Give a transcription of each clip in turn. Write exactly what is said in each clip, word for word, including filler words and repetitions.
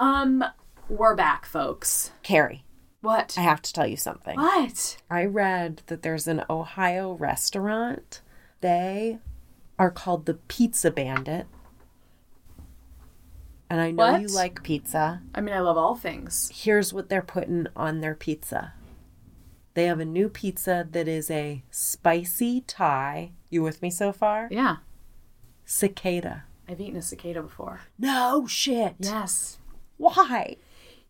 Um, we're back, folks. Carrie. What? I have to tell you something. What? I read that there's an Ohio restaurant. They are called the Pizza Bandit. And I know what? You like pizza. I mean, I love all things. Here's what they're putting on their pizza. They have a new pizza that is a spicy Thai. You with me so far? Yeah. Cicada. I've eaten a cicada before. No shit. Yes. Why?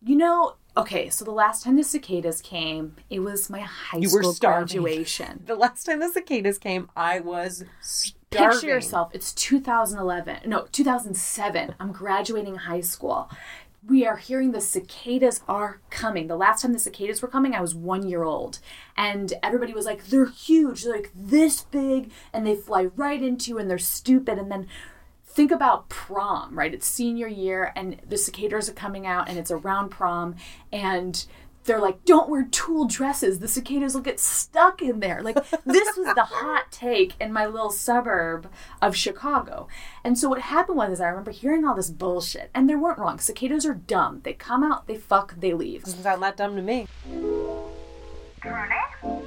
You know, okay, so the last time the cicadas came, it was my high you school were starving. Graduation. The last time the cicadas came, I was starving. Picture yourself. It's two thousand eleven. No, two thousand seven. I'm graduating high school. We are hearing the cicadas are coming. The last time the cicadas were coming, I was one year old. And everybody was like, they're huge. They're like this big. And they fly right into you and they're stupid. And then think about prom, right? It's senior year and the cicadas are coming out and it's around prom. And they're like, don't wear tulle dresses. The cicadas will get stuck in there. Like, this was the hot take in my little suburb of Chicago. And so what happened was, is I remember hearing all this bullshit. And they weren't wrong. Cicadas are dumb. They come out, they fuck, they leave. Doesn't sound that dumb to me. Turn it.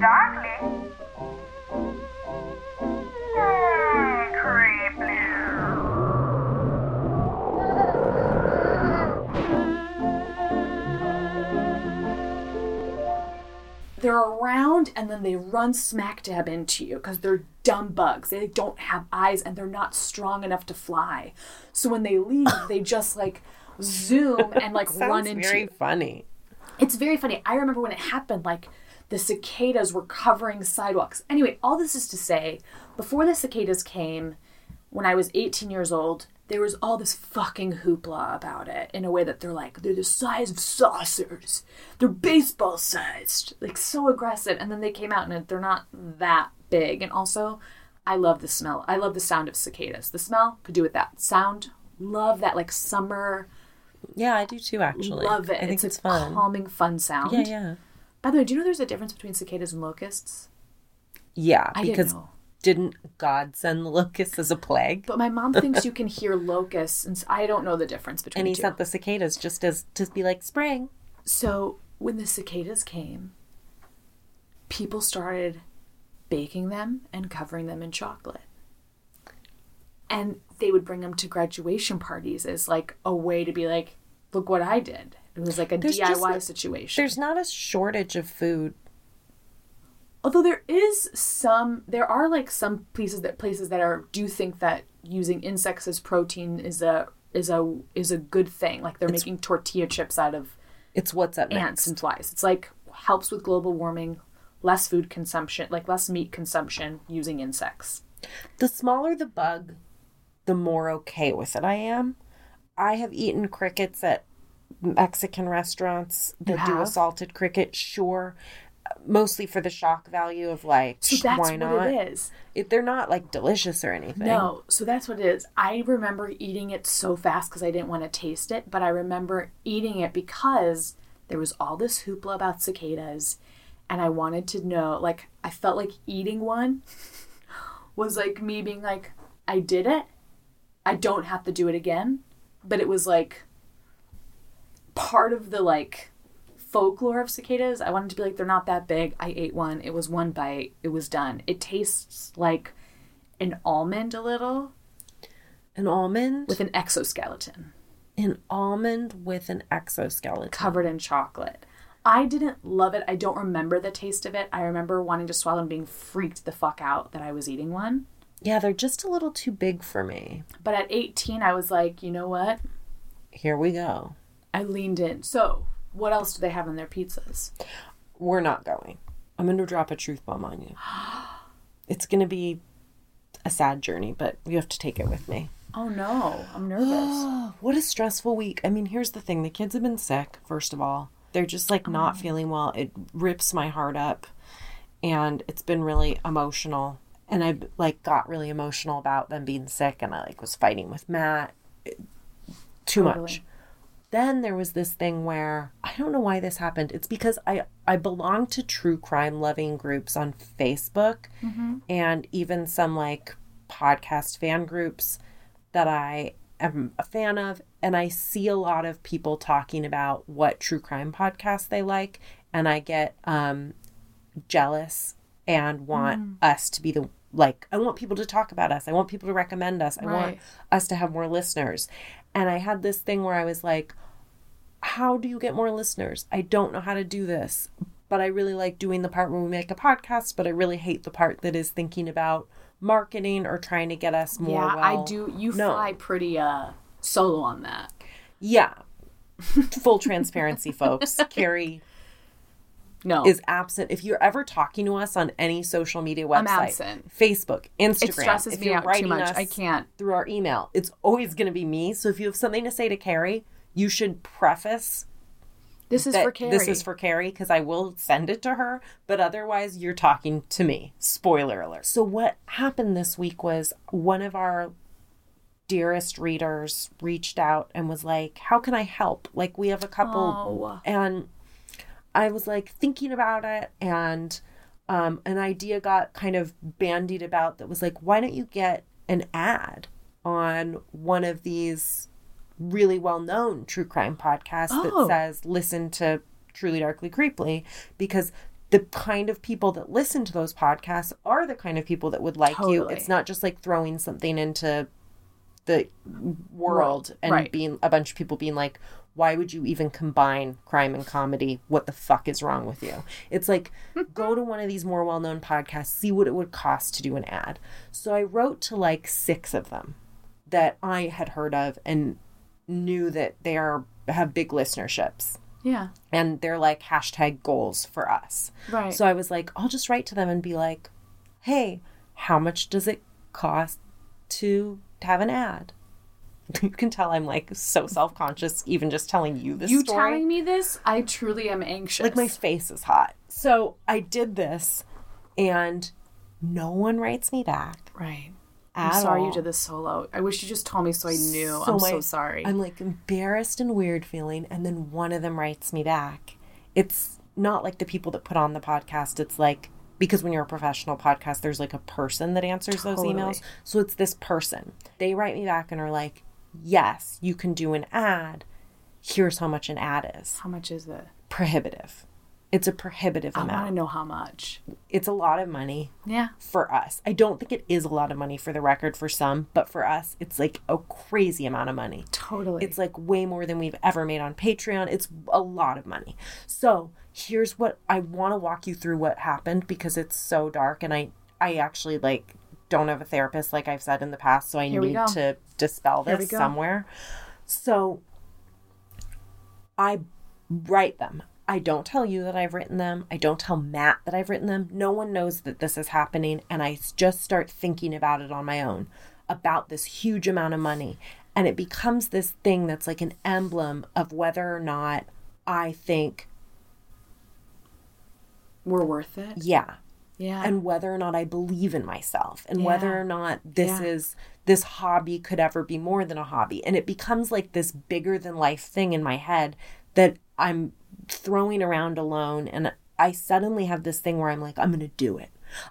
Darkly. They're around and then they run smack dab into you because they're dumb bugs. They don't have eyes and they're not strong enough to fly. So when they leave, they just like zoom and like run into you. It's very funny. It's very funny. I remember when it happened, like the cicadas were covering sidewalks. Anyway, all this is to say, before the cicadas came, when I was eighteen years old, there was all this fucking hoopla about it in a way that they're like, they're the size of saucers. They're baseball sized. Like, so aggressive. And then they came out and they're not that big. And also, I love the smell. I love the sound of cicadas. The smell, could do with that. Sound, love that, like, summer. Yeah, I do too, actually. Love it. I think it's, it's a fun. Calming, fun sound. Yeah, yeah. By the way, do you know there's a difference between cicadas and locusts? Yeah, I because... didn't know. Didn't God send the locusts as a plague? But my mom thinks you can hear locusts, and I don't know the difference between the two. And he sent the cicadas just as to be like spring. So when the cicadas came, people started baking them and covering them in chocolate. And they would bring them to graduation parties as like a way to be like, look what I did. It was like a there's D I Y just, situation. There's not a shortage of food. Although there is some, there are like some places that places that are do think that using insects as protein is a is a is a good thing. Like they're it's, making tortilla chips out of it's what's up ants next. And flies. It's like helps with global warming, less food consumption, like less meat consumption using insects. The smaller the bug, the more okay with it I am. I have eaten crickets at Mexican restaurants that do a salted cricket. Sure. Mostly for the shock value of like, so that's why not? What it is. It, they're not like delicious or anything. No, so that's what it is. I remember eating it so fast because I didn't want to taste it, but I remember eating it because there was all this hoopla about cicadas, and I wanted to know. Like, I felt like eating one was like me being like, I did it. I don't have to do it again. But it was like part of the like. Folklore of cicadas. I wanted to be like, they're not that big. I ate one. It was one bite. It was done. It tastes like an almond a little. An almond? With an exoskeleton. An almond with an exoskeleton. Covered in chocolate. I didn't love it. I don't remember the taste of it. I remember wanting to swallow and being freaked the fuck out that I was eating one. Yeah, they're just a little too big for me. But at eighteen, I was like, you know what? Here we go. I leaned in. So... what else do they have in their pizzas? We're not going. I'm going to drop a truth bomb on you. It's going to be a sad journey, but you have to take it with me. Oh, no. I'm nervous. What a stressful week. I mean, here's the thing. The kids have been sick, first of all. They're just, like, not oh. feeling well. It rips my heart up, and it's been really emotional. And I, like, got really emotional about them being sick, and I, like, was fighting with Matt. It, too totally. Much. Then there was this thing where, I don't know why this happened. It's because I, I belong to true crime loving groups on Facebook mm-hmm. and even some like podcast fan groups that I am a fan of, and I see a lot of people talking about what true crime podcasts they like, and I get um, jealous and want mm. us to be the, like, I want people to talk about us. I want people to recommend us. I right. want us to have more listeners. And I had this thing where I was like, how do you get more listeners? I don't know how to do this, but I really like doing the part where we make a podcast, but I really hate the part that is thinking about marketing or trying to get us more. Yeah, well, I do. You no. fly pretty uh, solo on that. Yeah. Full transparency, folks. Carrie no. is absent. If you're ever talking to us on any social media website, I'm absent. Facebook, Instagram, it stresses if me you're out writing too much. Us I can't. Through our email, it's always going to be me. So if you have something to say to Carrie, you should preface This is for Carrie. This is for Carrie, because I will send it to her. But otherwise, you're talking to me. Spoiler alert. So what happened this week was one of our dearest readers reached out and was like, how can I help? Like, we have a couple. Oh. And I was like thinking about it. And um, an idea got kind of bandied about that was like, why don't you get an ad on one of these really well-known true crime podcast oh. that says listen to Truly Darkly Creepily, because the kind of people that listen to those podcasts are the kind of people that would like totally. you. It's not just like throwing something into the world right. and right. being a bunch of people being like, why would you even combine crime and comedy? What the fuck is wrong with you? It's like, go to one of these more well-known podcasts, see what it would cost to do an ad. So I wrote to like six of them that I had heard of and knew that they are have big listenerships. Yeah. And they're like hashtag goals for us. Right. So I was like, I'll just write to them and be like, hey, how much does it cost to have an ad? You can tell I'm like so self-conscious even just telling you this you story. You telling me this? I truly am anxious. Like, my face is hot. So I did this and no one writes me back. Right. I'm sorry all. you did this solo. I wish you just told me so I knew. So I'm my, so sorry. I'm like embarrassed and weird feeling. And then one of them writes me back. It's not like the people that put on the podcast. It's like, because when you're a professional podcast, there's like a person that answers totally. those emails. So it's this person. They write me back and are like, yes, you can do an ad. Here's how much an ad is. How much is it? Prohibitive. It's a prohibitive amount. I want to know how much. It's a lot of money. Yeah. For us. I don't think it is a lot of money, for the record, for some, but for us, it's like a crazy amount of money. Totally. It's like way more than we've ever made on Patreon. It's a lot of money. So here's what I want to walk you through what happened, because it's so dark, and I, I actually like don't have a therapist, like I've said in the past, so I Here need to dispel this somewhere. So I write them. I don't tell you that I've written them. I don't tell Matt that I've written them. No one knows that this is happening. And I just start thinking about it on my own, about this huge amount of money. And it becomes this thing that's like an emblem of whether or not I think we're worth it. Yeah. Yeah. And whether or not I believe in myself, and yeah. whether or not this yeah. is, this hobby could ever be more than a hobby. And it becomes like this bigger than life thing in my head that I'm throwing around alone. And I suddenly have this thing where I'm like, I'm going to do it.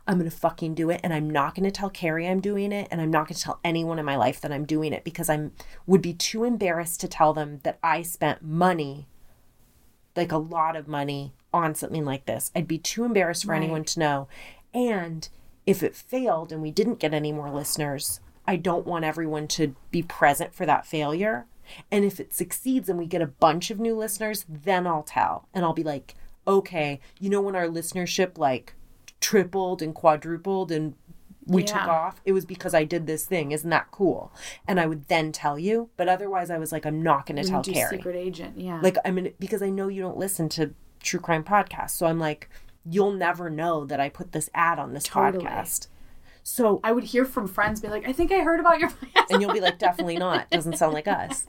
I'm going to fucking do it. And I'm not going to tell Carrie I'm doing it. And I'm not going to tell anyone in my life that I'm doing it, because I would be too embarrassed to tell them that I spent money, like a lot of money, on something like this. I'd be too embarrassed for right. anyone to know. And if it failed and we didn't get any more listeners, I don't want everyone to be present for that failure. And if it succeeds and we get a bunch of new listeners, then I'll tell. And I'll be like, okay, you know, when our listenership like tripled and quadrupled and we yeah. took off, it was because I did this thing. Isn't that cool? And I would then tell you. But otherwise, I was like, I'm not going to tell Carrie. Secret agent, yeah. Like, I mean, because I know you don't listen to true crime podcasts. So I'm like, you'll never know that I put this ad on this totally. podcast. So I would hear from friends be like, I think I heard about your podcast. And you'll be like, definitely not. Doesn't sound like us.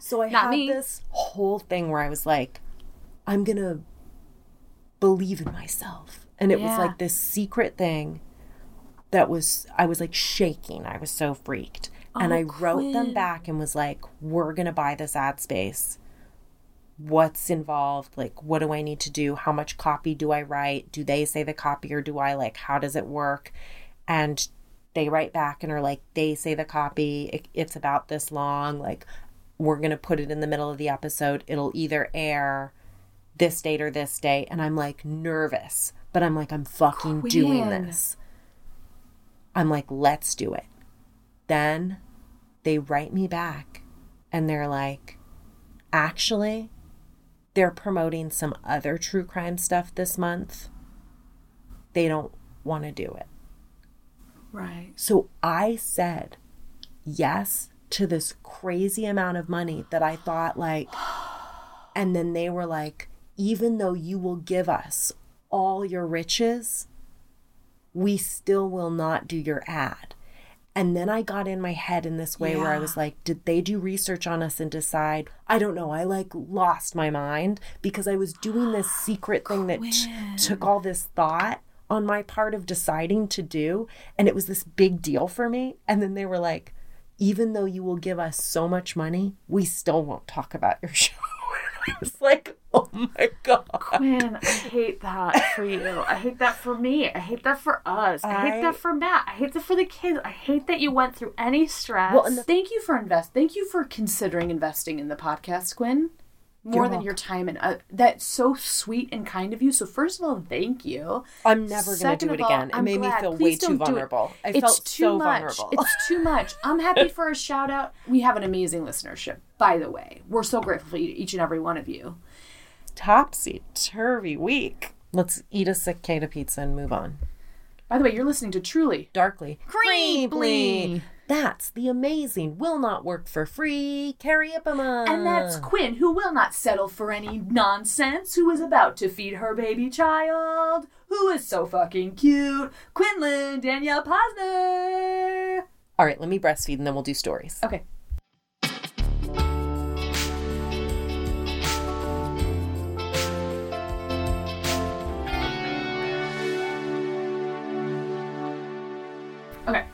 So I not had me. this whole thing where I was like, I'm going to believe in myself. And it yeah. was like this secret thing that was, I was like shaking. I was so freaked. Oh, and I wrote Quinn. them back and was like, we're going to buy this ad space. What's involved? Like, what do I need to do? How much copy do I write? Do they say the copy, or do I? Like, how does it work? And they write back and are like, they say the copy, it, it's about this long, like, we're going to put it in the middle of the episode. It'll either air this date or this date. And I'm like nervous, but I'm like, I'm fucking Queen. doing this. I'm like, let's do it. Then they write me back and they're like, actually, they're promoting some other true crime stuff this month. They don't want to do it. Right. So I said yes to this crazy amount of money that I thought like, and then they were like, even though you will give us all your riches, we still will not do your ad. And then I got in my head in this way yeah. where I was like, did they do research on us and decide? I don't know. I like lost my mind because I was doing this secret thing that t- took all this thought on my part of deciding to do. And it was this big deal for me. And then they were like, even though you will give us so much money, we still won't talk about your show. I was like, oh my God. Quinn, I hate that for you. I hate that for me. I hate that for us. I, I hate that for Matt. I hate that for the kids. I hate that you went through any stress. Well, and the... Thank you for invest. Thank you for considering investing in the podcast, Quinn. More You're than welcome. Your time. and uh, That's so sweet and kind of you. So first of all, thank you. I'm never going to do it all, again. It I'm made glad. me feel Please way too vulnerable. It. I it's felt too so much. vulnerable. It's too much. I'm happy for a shout out. We have an amazing listenership, by the way. We're so grateful for each and every one of you. Topsy-turvy week. Let's eat a cicada pizza and move on. By the way, you're listening to Truly Darkly Creeply. That's the amazing will not work for free Carrie Ipama. And that's Quinn, who will not settle for any nonsense, who is about to feed her baby child, who is so fucking cute. Quinlan Danielle Posner. All right, let me breastfeed and then we'll do stories. Okay. Okay.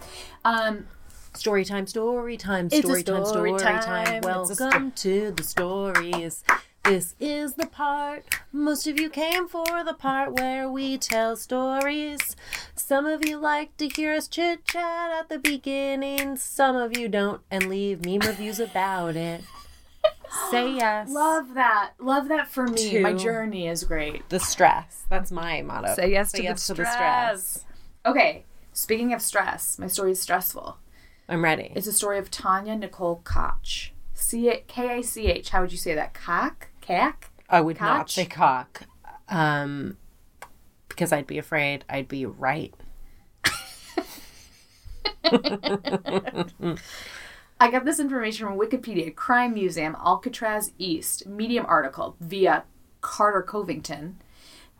Um... Story time, story time, story time, story time. Welcome to the stories. This is the part. Most of you came for the part where we tell stories. Some of you like to hear us chit-chat at the beginning. Some of you don't and leave meme reviews about it. Say yes. Love that. Love that for me. To My journey is great. The stress. That's my motto. Say yes, Say to, yes the to the stress. Okay. Speaking of stress, my story is stressful. I'm ready. It's a story of Tanya Nicole Kach. C K A C H. How would you say that? Cock? Cack? I would Kach? not say cock. Um, because I'd be afraid I'd be right. I got this information from Wikipedia. Crime Museum, Alcatraz East. Medium article via Carter Covington.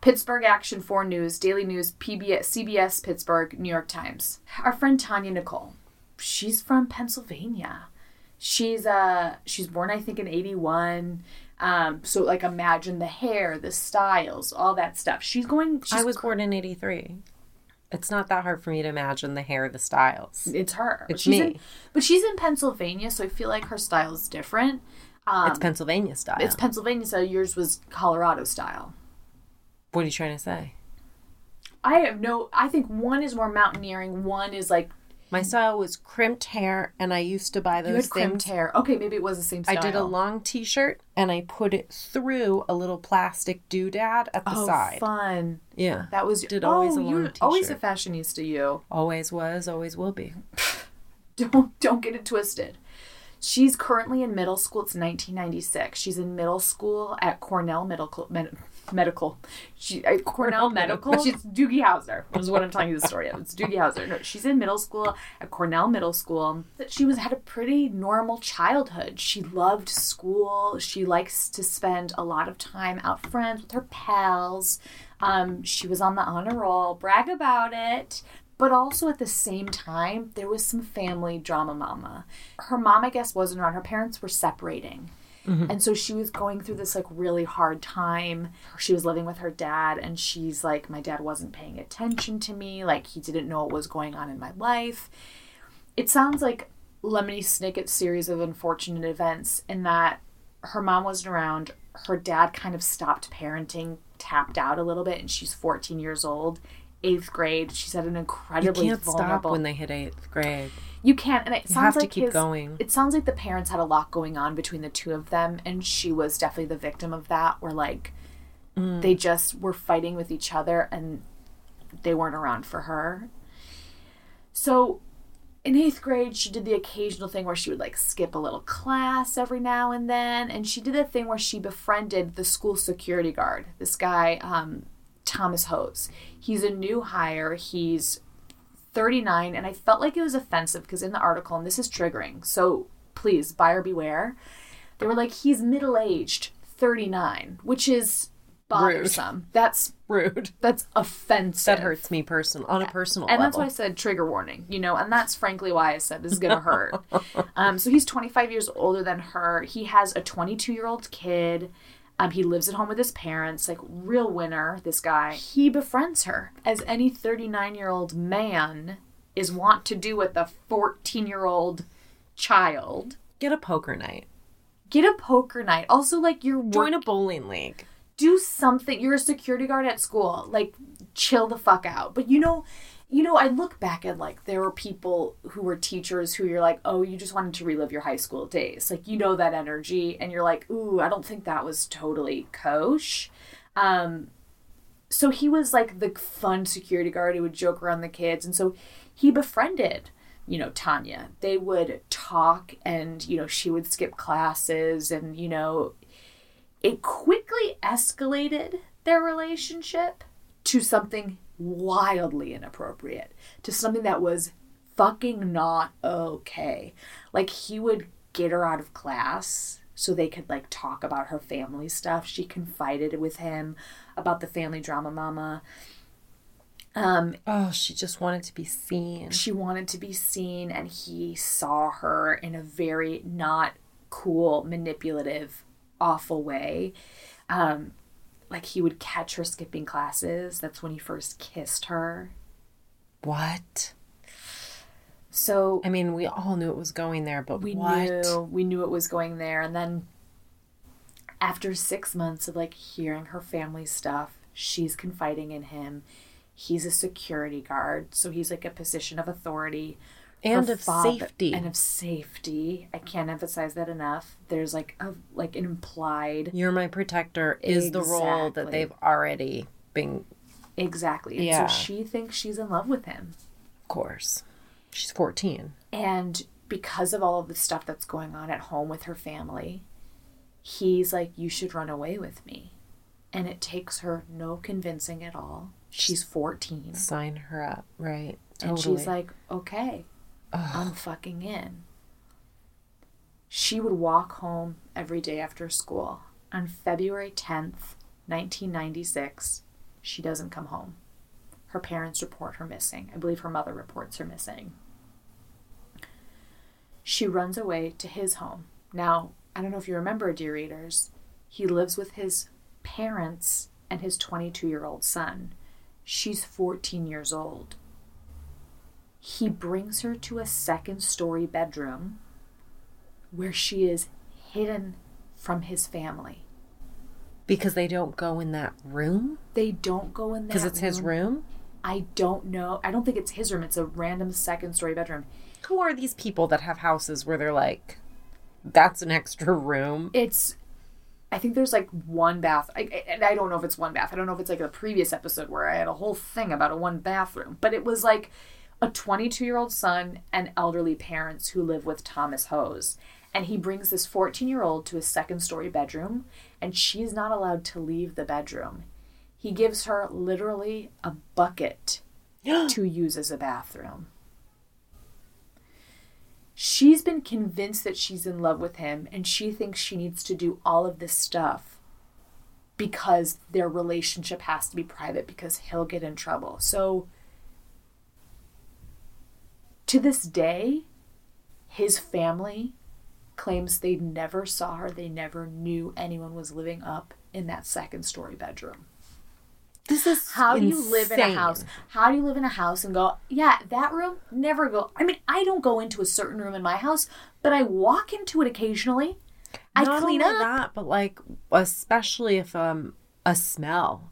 Pittsburgh Action, four News, Daily News, P B S, C B S, Pittsburgh, New York Times. Our friend Tanya Nicole. She's from Pennsylvania. She's uh she's born I think in eighty-one. Um so like imagine the hair, the styles, all that stuff. She's going she's I was born in eighty-three. It's not that hard for me to imagine the hair, the styles. It's her. It's she's me. In, but she's in Pennsylvania, so I feel like her style is different. Um It's Pennsylvania style. It's Pennsylvania style. Yours was Colorado style. What are you trying to say? I have no I think one is more mountaineering, one is like my style was crimped hair, and I used to buy those things. You had crimped hair. Okay, maybe it was the same style. I did a long T-shirt, and I put it through a little plastic doodad at the oh, side. Oh, fun. Yeah. That was... Did always oh, a long you, T-shirt. Always a fashionista, you. Always was, always will be. don't, don't get it twisted. She's currently in middle school. It's nineteen ninety-six. She's in middle school at Cornell Middle... Med- Medical. She, uh, Cornell Medical. Medical. She's Doogie Howser. This is what I'm telling you the story of. It's Doogie Howser. No, she's in middle school at Cornell Middle School. She was had a pretty normal childhood. She loved school. She likes to spend a lot of time out front with her pals. Um, she was on the honor roll. Brag about it. But also at the same time, there was some family drama mama. Her mom, I guess, wasn't around. Her parents were separating. Mm-hmm. And so she was going through this, like, really hard time. She was living with her dad, and she's like, my dad wasn't paying attention to me. Like, he didn't know what was going on in my life. It sounds like Lemony Snicket's series of unfortunate events in that her mom wasn't around. Her dad kind of stopped parenting, tapped out a little bit, and she's fourteen years old. eighth grade. She's at an incredibly vulnerable... You can't vulnerable... stop when they hit eighth grade. You can't. And it you sounds have to like keep his, going. It sounds like the parents had a lot going on between the two of them, and she was definitely the victim of that, where, like, mm. they just were fighting with each other, and they weren't around for her. So... in eighth grade, she did the occasional thing where she would, like, skip a little class every now and then. And she did a thing where she befriended the school security guard, this guy, um, Thomas Hose. He's a new hire. He's thirty-nine. And I felt like it was offensive because in the article, and this is triggering, so please, buyer beware. They were like, he's middle-aged, thirty-nine, which is... bothersome. Rude. That's rude. That's offensive. That hurts me personal on a personal and level. And that's why I said trigger warning, you know, and that's frankly why I said this is going to hurt. Um, so he's twenty-five years older than her. He has a twenty-two-year-old kid. Um, he lives at home with his parents, like real winner, this guy. He befriends her, as any thirty-nine-year-old man is wont to do with a fourteen-year-old child. Get a poker night. Get a poker night. Also, like, you're... Work- Join a bowling league. Do something. You're a security guard at school. Like, chill the fuck out. But, you know, you know, I look back at, like, there were people who were teachers who you're like, oh, you just wanted to relive your high school days. Like, you know that energy. And you're like, ooh, I don't think that was totally kosher. Um, so he was, like, the fun security guard who would joke around the kids. And so he befriended, you know, Tanya. They would talk and, you know, she would skip classes and, you know... It quickly escalated their relationship to something wildly inappropriate, to something that was fucking not okay. Like, he would get her out of class so they could, like, talk about her family stuff. She confided with him about the family drama, mama. Um, oh, she just wanted to be seen. She wanted to be seen, and he saw her in a very not cool, manipulative awful way. Um, like, he would catch her skipping classes. That's when he first kissed her. What? So... I mean, we all knew it was going there, but we what? Knew, we knew it was going there. And then after six months of, like, hearing her family stuff, she's confiding in him. He's a security guard, so he's, like, a position of authority. And of father, safety. And of safety. I can't emphasize that enough. There's like a like an implied... You're my protector is exactly. the role that they've already been... Exactly. Yeah. So she thinks she's in love with him. Of course. She's fourteen. And because of all of the stuff that's going on at home with her family, he's like, you should run away with me. And it takes her no convincing at all. She's fourteen. Sign her up. Right. And totally. She's like, okay. Ugh. I'm fucking in. She would walk home every day after school. On February tenth, nineteen ninety-six, she doesn't come home. Her parents report her missing. I believe her mother reports her missing. She runs away to his home. Now, I don't know if you remember, dear readers, he lives with his parents and his twenty-two-year-old son. She's fourteen years old. He brings her to a second-story bedroom where she is hidden from his family. Because they don't go in that room? They don't go in that room. Because it's his room? I don't know. I don't think it's his room. It's a random second-story bedroom. Who are these people that have houses where they're like, that's an extra room? It's... I think there's, like, one bath. I, and I don't know if it's one bath. I don't know if it's, like, a previous episode where I had a whole thing about a one bathroom. But it was, like... a twenty-two-year-old son and elderly parents who live with Thomas Hose. And he brings this fourteen-year-old to his second-story bedroom, and she's not allowed to leave the bedroom. He gives her literally a bucket to use as a bathroom. She's been convinced that she's in love with him, and she thinks she needs to do all of this stuff because their relationship has to be private because he'll get in trouble. So... to this day, his family claims they never saw her. They never knew anyone was living up in that second-story bedroom. This is how insane. Do you live in a house? How do you live in a house and go, yeah, that room, never go. I mean, I don't go into a certain room in my house, but I walk into it occasionally. I Not clean only up. That, but like, especially if um a smell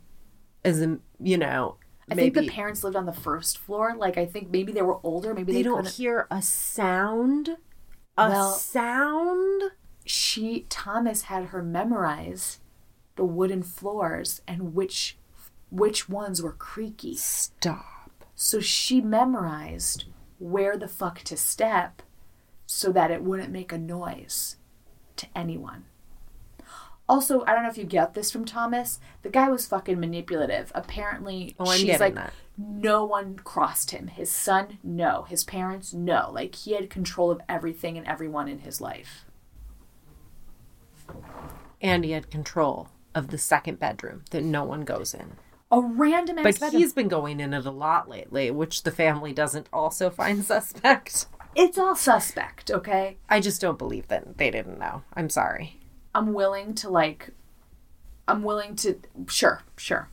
is, you know. I maybe, think the parents lived on the first floor. Like, I think maybe they were older. Maybe they, they don't couldn't... hear a sound. A well, sound? She, Thomas had her memorize the wooden floors and which which ones were creaky. Stop. So she memorized where the fuck to step so that it wouldn't make a noise to anyone. Also, I don't know if you get this from Thomas. The guy was fucking manipulative. Apparently, oh, I'm she's like, that. No one crossed him. His son, no. His parents, no. Like, he had control of everything and everyone in his life. And he had control of the second bedroom that no one goes in. A random ass bedroom. But he's been going in it a lot lately, which the family doesn't also find suspect. It's all suspect, okay? I just don't believe that they didn't know. I'm sorry. I'm willing to, like, I'm willing to, sure, sure.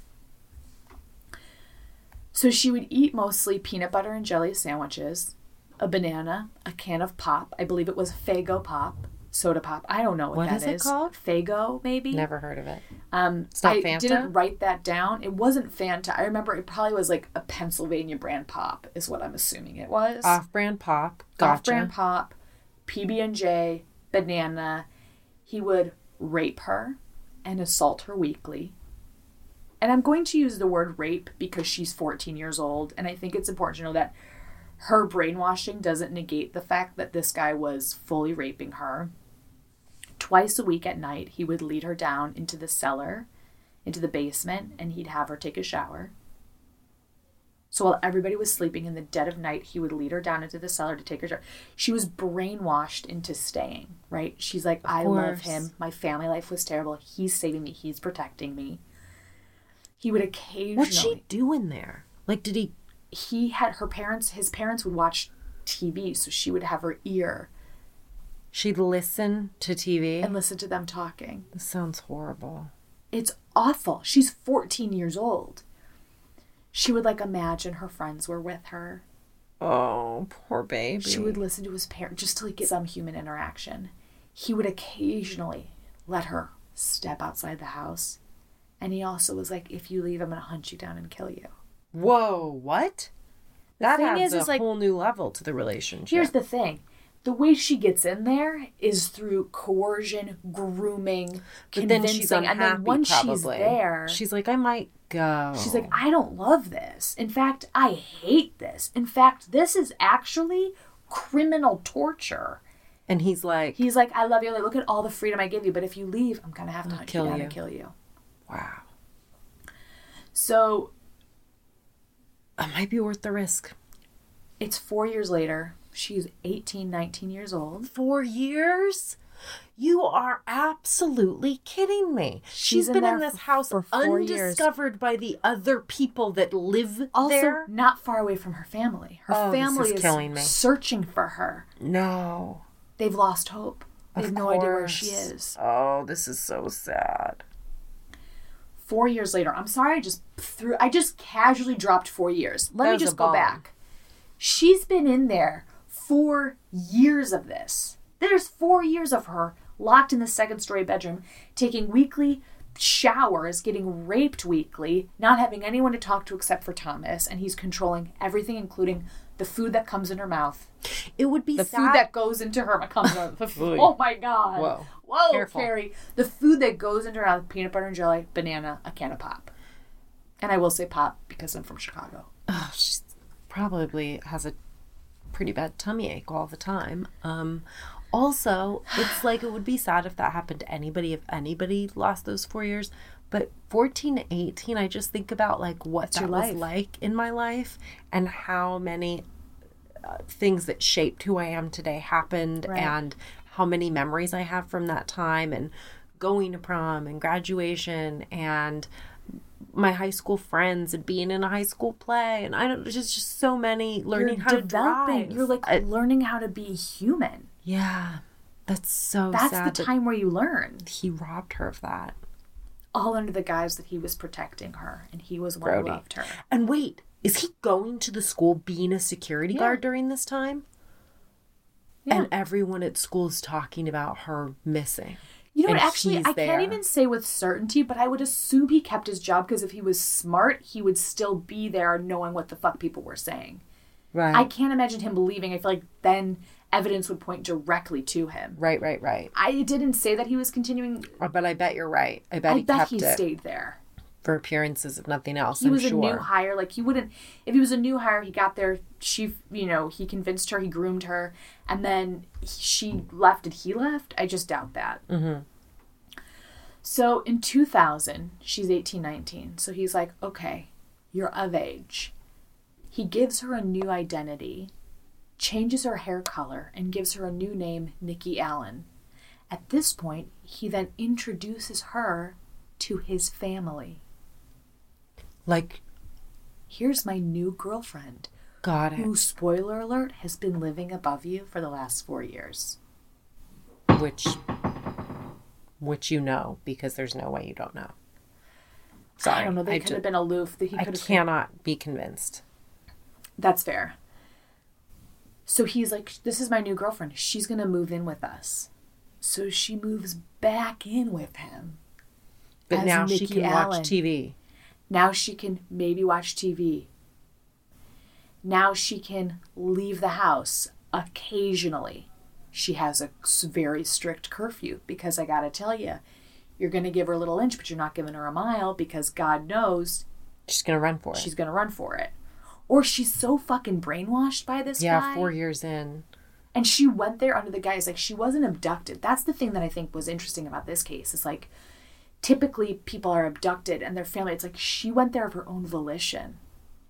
So she would eat mostly peanut butter and jelly sandwiches, a banana, a can of pop. I believe it was Faygo pop, soda pop. I don't know what, what that is. What is it called? Faygo, maybe? Never heard of it. Um, it's not I Fanta? Didn't write that down. It wasn't Fanta. I remember it probably was, like, a Pennsylvania brand pop is what I'm assuming it was. Off-brand pop. Gotcha. Off-brand pop, P B and J, banana. He would rape her and assault her weekly. And I'm going to use the word rape because she's fourteen years old. And I think it's important to know that her brainwashing doesn't negate the fact that this guy was fully raping her. Twice a week at night, he would lead her down into the cellar, into the basement, and he'd have her take a shower. So while everybody was sleeping in the dead of night, he would lead her down into the cellar to take her shower. She was brainwashed into staying, right? She's like, I love him. My family life was terrible. He's saving me. He's protecting me. He would occasionally... What'd she do in there? Like, did he... He had her parents... His parents would watch T V, so she would have her ear. She'd listen to T V? And listen to them talking. This sounds horrible. It's awful. She's fourteen years old. She would, like, imagine her friends were with her. Oh, poor baby. She would listen to his parents just to, like, get some human interaction. He would occasionally let her step outside the house. And he also was like, if you leave, I'm going to hunt you down and kill you. Whoa, what? That adds a whole new level to the relationship. Here's the thing. The way she gets in there is through coercion, grooming, convincing. But then she's unhappy, and then once probably. She's there, she's like, I might go. She's like, I don't love this. In fact, I hate this. In fact, this is actually criminal torture. And he's like, he's like, I love you. Like, look at all the freedom I give you, but if you leave, I'm gonna have to hunt you down and kill you. Wow. So, it might be worth the risk. It's four years later. She's eighteen, nineteen years old. Four years? You are absolutely kidding me. She's, She's been in, in this house for undiscovered years. By the other people that live also, there. Also, not far away from her family. Her oh, family is, is searching for her. No. They've lost hope. They of have no course. Idea where she is. Oh, this is so sad. Four years later. I'm sorry I just threw... I just casually dropped four years. Let that me just go bomb. Back. She's been in there... Four years of this. There's four years of her locked in the second story bedroom, taking weekly showers, getting raped weekly, not having anyone to talk to except for Thomas, and he's controlling everything, including the food that comes in her mouth. It would be the sad. Food that goes into her mouth comes out. Oh my God. Whoa. Whoa, careful. Carrie. The food that goes into her mouth, peanut butter and jelly, banana, a can of pop. And I will say pop because I'm from Chicago. Oh, she probably has a pretty bad tummy ache all the time. Um, also, it's like it would be sad if that happened to anybody, if anybody lost those four years. But fourteen to eighteen, I just think about like what That's that was like in my life and how many uh, things that shaped who I am today happened right. and how many memories I have from that time and going to prom and graduation and my high school friends and being in a high school play. And I don't, there's just, just so many learning You're how developing. To drive. You're like I, learning how to be human. Yeah. That's so That's sad the time that where you learn. He robbed her of that. All under the guise that he was protecting her and he was one who loved her. And wait, is he going to the school being a security yeah. guard during this time? Yeah. And everyone at school is talking about her missing. You know what, actually, I there. can't even say with certainty, but I would assume he kept his job because if he was smart, he would still be there knowing what the fuck people were saying. Right. I can't imagine him believing. I feel like then evidence would point directly to him. Right, right, right. I didn't say that he was continuing. But I bet you're right. I bet I he bet kept he it stayed there. For appearances, if nothing else, He I'm was sure. a new hire. Like, he wouldn't... If he was a new hire, he got there, she, you know, he convinced her, he groomed her, and then she left and he left. I just doubt that. Mm-hmm. So, in two thousand, she's eighteen, nineteen. So, he's like, okay, you're of age. He gives her a new identity, changes her hair color, and gives her a new name, Nikki Allen. At this point, he then introduces her to his family. Like, here's my new girlfriend. Got it. Who, spoiler alert, has been living above you for the last four years. Which, which you know, because there's no way you don't know. Sorry. I don't know. They I could just, have been aloof. That he could I have cannot been... be convinced. That's fair. So he's like, this is my new girlfriend. She's going to move in with us. So she moves back in with him. But now Nikki she can Allen. watch T V. Now she can maybe watch T V. Now she can leave the house occasionally. She has a very strict curfew because I got to tell you, you're going to give her a little inch, but you're not giving her a mile because God knows. She's going to run for it. She's going to run for it. Or she's so fucking brainwashed by this yeah, guy. Yeah, four years in. And she went there under the guise, like, she wasn't abducted. That's the thing that I think was interesting about this case. It's like, typically people are abducted and their family, it's like she went there of her own volition.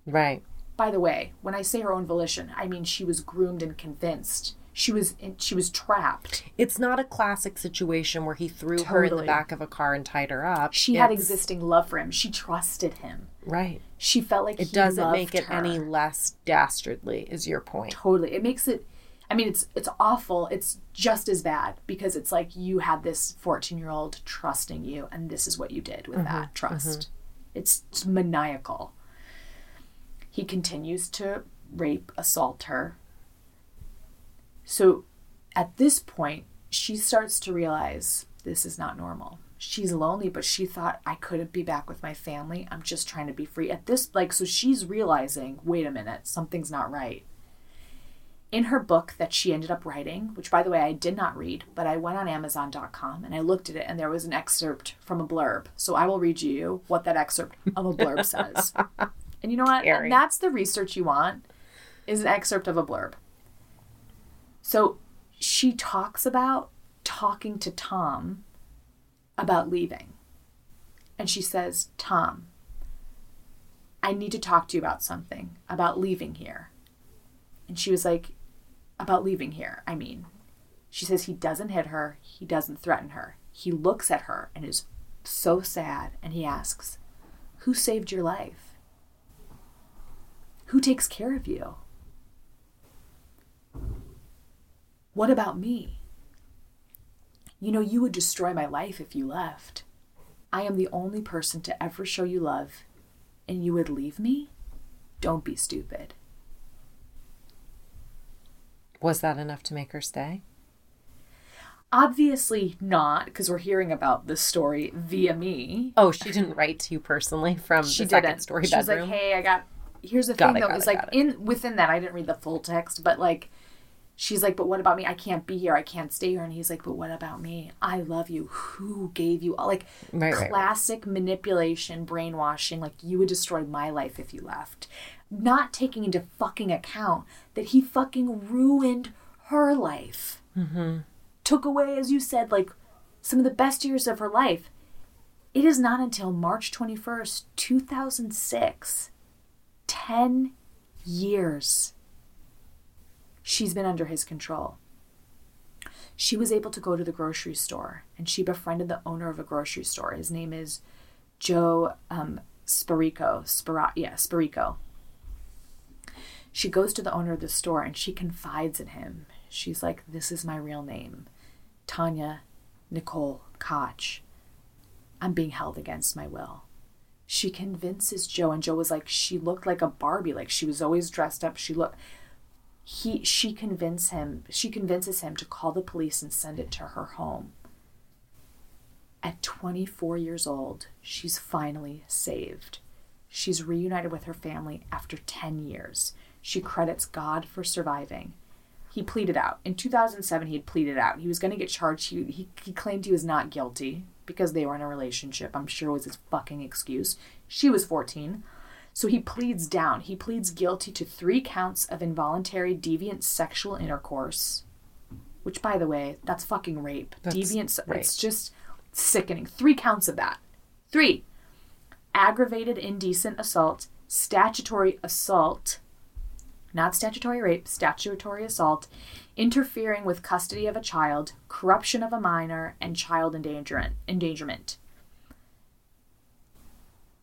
Right. By the way, when I say her own volition, I mean she was groomed and convinced. She was in, she was trapped. It's not a classic situation where he threw totally. her in the back of a car and tied her up. She it's... had existing love for him. She trusted him. Right. She felt like it he doesn't loved make it her. any less dastardly. Is your point? Totally. It makes it. I mean, it's it's awful. It's just as bad because it's like you had this fourteen-year-old trusting you, and this is what you did with mm-hmm. that trust. Mm-hmm. It's, it's maniacal. He continues to rape, assault her. So at this point, she starts to realize this is not normal. She's lonely, but she thought, I couldn't be back with my family. I'm just trying to be free. At this, like, so she's realizing, wait a minute, something's not right. In her book that she ended up writing, which, by the way, I did not read, but I went on Amazon dot com and I looked at it and there was an excerpt from a blurb. So I will read you what that excerpt of a blurb says. And you know what? And that's the research you want, is an excerpt of a blurb. So she talks about talking to Tom about leaving. And she says, Tom, I need to talk to you about something, about leaving here. And she was like, about leaving here, I mean. She says he doesn't hit her. He doesn't threaten her. He looks at her and is so sad. And he asks, who saved your life? Who takes care of you? What about me? You know, you would destroy my life if you left. I am the only person to ever show you love, and you would leave me? Don't be stupid. Was that enough to make her stay? Obviously not, because we're hearing about this story via me. Oh, she didn't write to you personally from she the didn't. second story she bedroom? She was like, hey, I got... Here's the got thing, it, though. It's it, like, in within that, I didn't read the full text, but like... She's like, but what about me? I can't be here. I can't stay here. And he's like, but what about me? I love you. Who gave you all? Like, right, classic right, right. manipulation, brainwashing. Like, you would destroy my life if you left. Not taking into fucking account that he fucking ruined her life. Mm-hmm. Took away, as you said, like, some of the best years of her life. It is not until March twenty-first, two thousand six, ten years. She's been under his control. She was able to go to the grocery store, and she befriended the owner of a grocery store. His name is Joe um, Spirico. Spira- yeah, Spirico. She goes to the owner of the store, and she confides in him. She's like, this is my real name, Tanya Nicole Kach. I'm being held against my will. She convinces Joe, and Joe was like, she looked like a Barbie. Like, she was always dressed up. She looked... He, she convinces him, she convinces him to call the police and send it to her home. At twenty-four years old, she's finally saved. She's reunited with her family after ten years. She credits God for surviving. He pleaded out. In two thousand seven, he had pleaded out. He was going to get charged. He, he he claimed he was not guilty because they were in a relationship. I'm sure was his fucking excuse. She was fourteen. So he pleads down. He pleads guilty to three counts of involuntary deviant sexual intercourse, which, by the way, that's fucking rape. That's deviant. Rape. It's just sickening. Three counts of that. Three. Aggravated indecent assault, statutory assault, not statutory rape, statutory assault, interfering with custody of a child, corruption of a minor, and child endangerment. endangerment.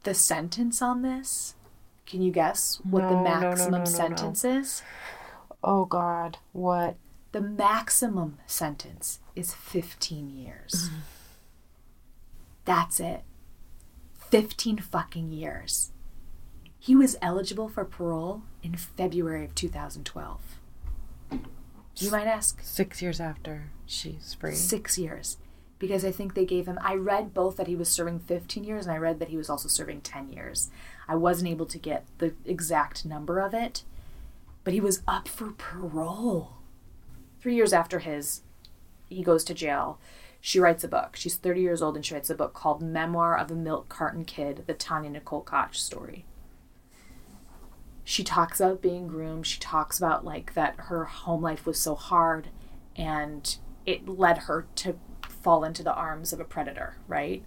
The sentence on this, can you guess what no, the maximum no, no, no, sentence no, no. is? Oh, God, what? The maximum sentence is fifteen years. Mm. That's it. fifteen fucking years. He was eligible for parole in February of two thousand twelve. You might ask. Six years after she's free. Six years. Because I think they gave him, I read both that he was serving fifteen years and I read that he was also serving ten years. I wasn't able to get the exact number of it, but he was up for parole. Three years after his, he goes to jail. She writes a book. She's thirty years old and she writes a book called Memoir of a Milk Carton Kid, the Tanya Nicole Kach story. She talks about being groomed. She talks about, like, that her home life was so hard and it led her to fall into the arms of a predator, right?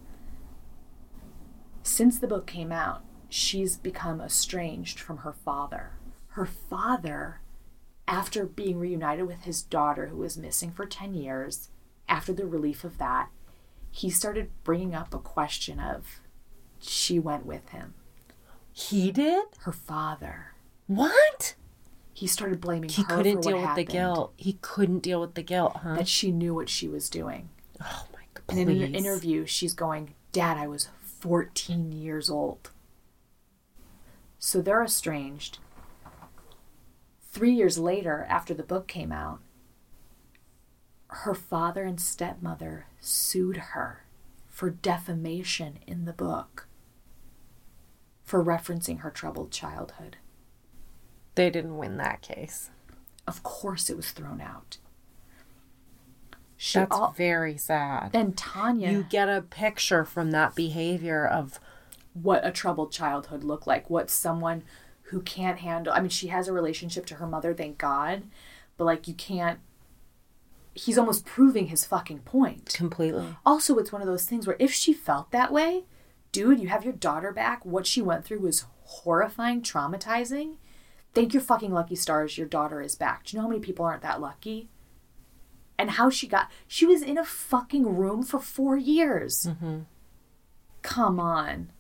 Since the book came out, she's become estranged from her father. Her father, after being reunited with his daughter who was missing for ten years, after the relief of that, he started bringing up a question of, she went with him. He did? Her father. What? He started blaming he her for what happened. He couldn't deal with the guilt. He couldn't deal with the guilt, huh? That she knew what she was doing. Oh, my God, please. And in an interview, she's going, Dad, I was fourteen years old. So they're estranged. Three years later, after the book came out, her father and stepmother sued her for defamation in the book, for referencing her troubled childhood. They didn't win that case. Of course it was thrown out. She That's all, very sad. Then Tanya... You get a picture from that behavior of what a troubled childhood looked like, what someone who can't handle... I mean, she has a relationship to her mother, thank God, but, like, you can't... He's almost proving his fucking point. Completely. Also, it's one of those things where if she felt that way... Dude, you have your daughter back. What she went through was horrifying, traumatizing. Thank your fucking lucky stars your daughter is back. Do you know how many people aren't that lucky? And how she got... She was in a fucking room for four years. Mm-hmm. Come on.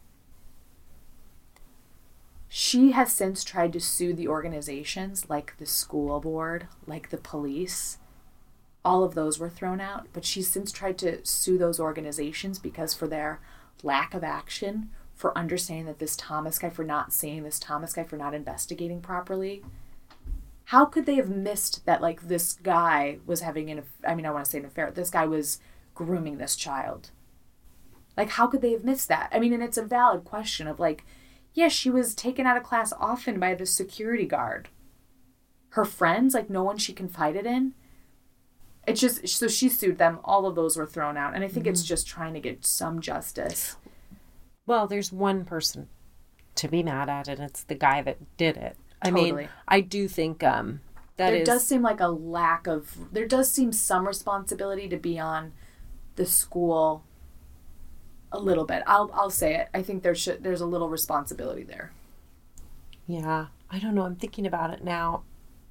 She has since tried to sue the organizations, like the school board, like the police. All of those were thrown out. But she's since tried to sue those organizations because for their... lack of action, for understanding that this Thomas guy, for not seeing this Thomas guy, for not investigating properly. How could they have missed that, like, this guy was having an, I mean, I want to say an affair, this guy was grooming this child. Like, how could they have missed that? I mean, and it's a valid question of, like, yeah, she was taken out of class often by the security guard. Her friends, like, no one she confided in. It's just, so she sued them. All of those were thrown out. And I think mm-hmm. it's just trying to get some justice. Well, there's one person to be mad at, and it's the guy that did it. Totally. I mean, I do think um, that there is... There does seem like a lack of... There does seem some responsibility to be on the school a little bit. I'll I'll say it. I think there should, there's a little responsibility there. Yeah. I don't know. I'm thinking about it now.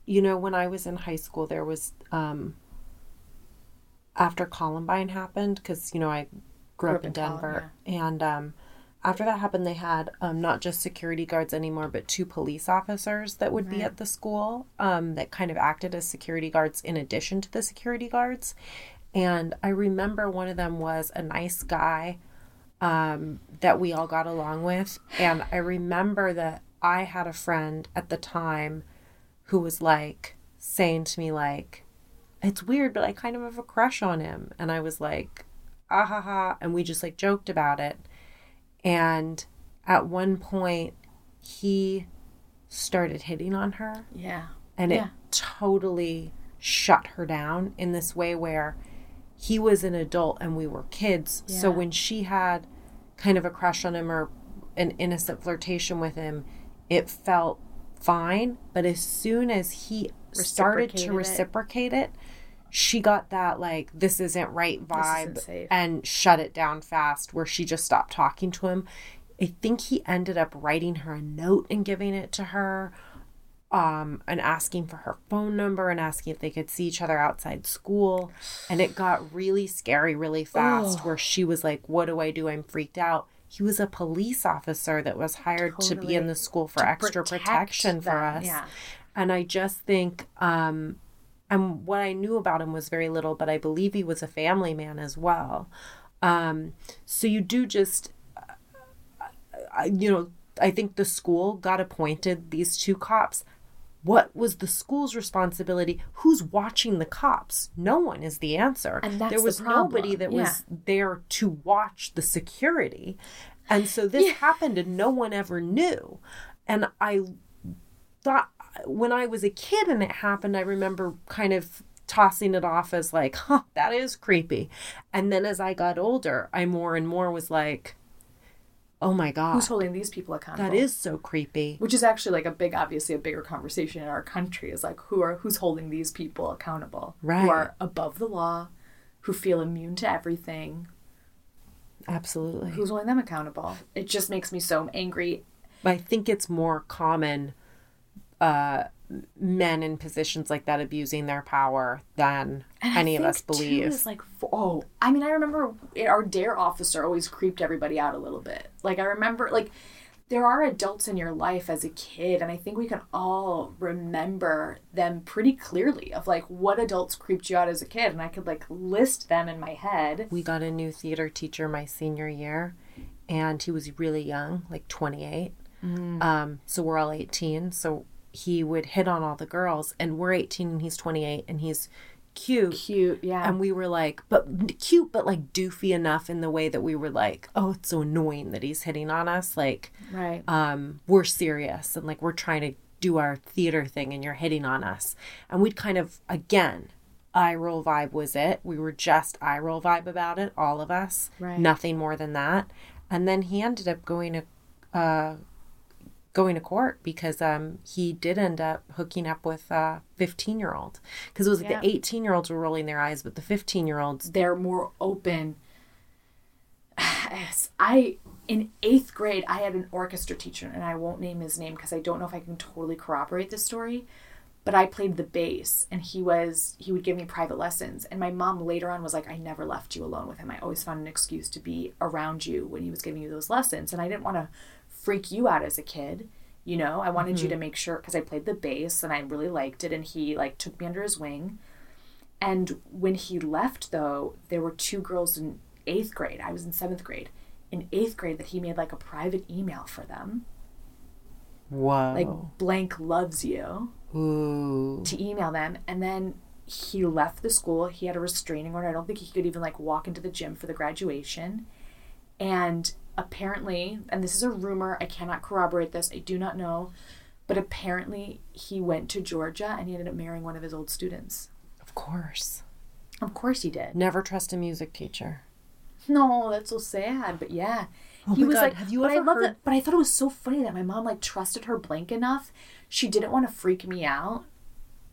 You know, when I was in high school, there was... Um, after Columbine happened, because, you know, I grew, grew up in Denver, Colin, yeah. and um, after that happened, they had um, not just security guards anymore, but two police officers that would right. be at the school um, that kind of acted as security guards in addition to the security guards. And I remember one of them was a nice guy um, that we all got along with. And I remember that I had a friend at the time who was, like, saying to me, like, it's weird, but I kind of have a crush on him. And I was like, ah, ha, ha. And we just like joked about it. And at one point he started hitting on her. Yeah. And yeah. it totally shut her down in this way where he was an adult and we were kids. Yeah. So when she had kind of a crush on him or an innocent flirtation with him, it felt fine. But as soon as he started to reciprocate it, it she got that, like, this isn't right vibe and shut it down fast, where she just stopped talking to him. I think he ended up writing her a note and giving it to her, um, and asking for her phone number and asking if they could see each other outside school. And it got really scary really fast, oh. where she was like, what do I do? I'm freaked out. He was a police officer that was hired totally. to be in the school for to extra protect protection them. for us. Yeah. And I just think, um, and what I knew about him was very little, but I believe he was a family man as well. Um, so you do just, uh, you know, I think the school got appointed these two cops. What was the school's responsibility? Who's watching the cops? No one is the answer. And that's there was the nobody that yeah. was there to watch the security. And so this yeah. happened and no one ever knew. And I thought, when I was a kid and it happened, I remember kind of tossing it off as like, huh, that is creepy. And then as I got older, I more and more was like, oh my God. Who's holding these people accountable? That is so creepy. Which is actually like a big, obviously a bigger conversation in our country is like, who are, who's holding these people accountable? Right. Who are above the law, who feel immune to everything. Absolutely. Who's holding them accountable? It just makes me so angry. I think it's more common, uh, men in positions like that abusing their power than and any of us believe. Too, is like, oh, I mean, I remember our D A R E officer always creeped everybody out a little bit. Like, I remember, like, there are adults in your life as a kid, and I think we can all remember them pretty clearly of, like, what adults creeped you out as a kid, and I could, like, list them in my head. We got a new theater teacher my senior year, and he was really young, like twenty-eight. Mm. Um, so we're all eighteen, so he would hit on all the girls, and we're eighteen and he's twenty-eight and he's cute. Cute, yeah. And we were like, but cute, but like doofy enough in the way that we were like, oh, it's so annoying that he's hitting on us. Like, right. um, we're serious and like we're trying to do our theater thing and you're hitting on us. And we'd kind of, again, eye roll vibe was it. We were just eye roll vibe about it, all of us. Right. Nothing more than that. And then he ended up going to, uh, going to court because um, he did end up hooking up with a fifteen-year-old. Because it was like yeah. the eighteen-year-olds were rolling their eyes, but the fifteen-year-olds... They're more open. I In eighth grade, I had an orchestra teacher, and I won't name his name because I don't know if I can totally corroborate this story, but I played the bass, and he was he would give me private lessons. And my mom later on was like, I never left you alone with him. I always found an excuse to be around you when he was giving you those lessons. And I didn't want to freak you out as a kid, you know. I wanted mm-hmm. you to make sure, because I played the bass and I really liked it, and he like took me under his wing. And when he left, though, there were two girls in eighth grade. I was in seventh grade. In eighth grade, that he made like a private email for them. Wow. Like blank loves you. Ooh. To email them, and then he left the school. He had a restraining order. I don't think he could even like walk into the gym for the graduation, and. Apparently, and this is a rumor, I cannot corroborate this, I do not know, but apparently he went to Georgia and he ended up marrying one of his old students. Of course. Of course he did. Never trust a music teacher. No, that's so sad, but yeah. Oh he my was God. Like, have you ever I heard... That, but I thought it was so funny that my mom like trusted her blank enough. She didn't want to freak me out,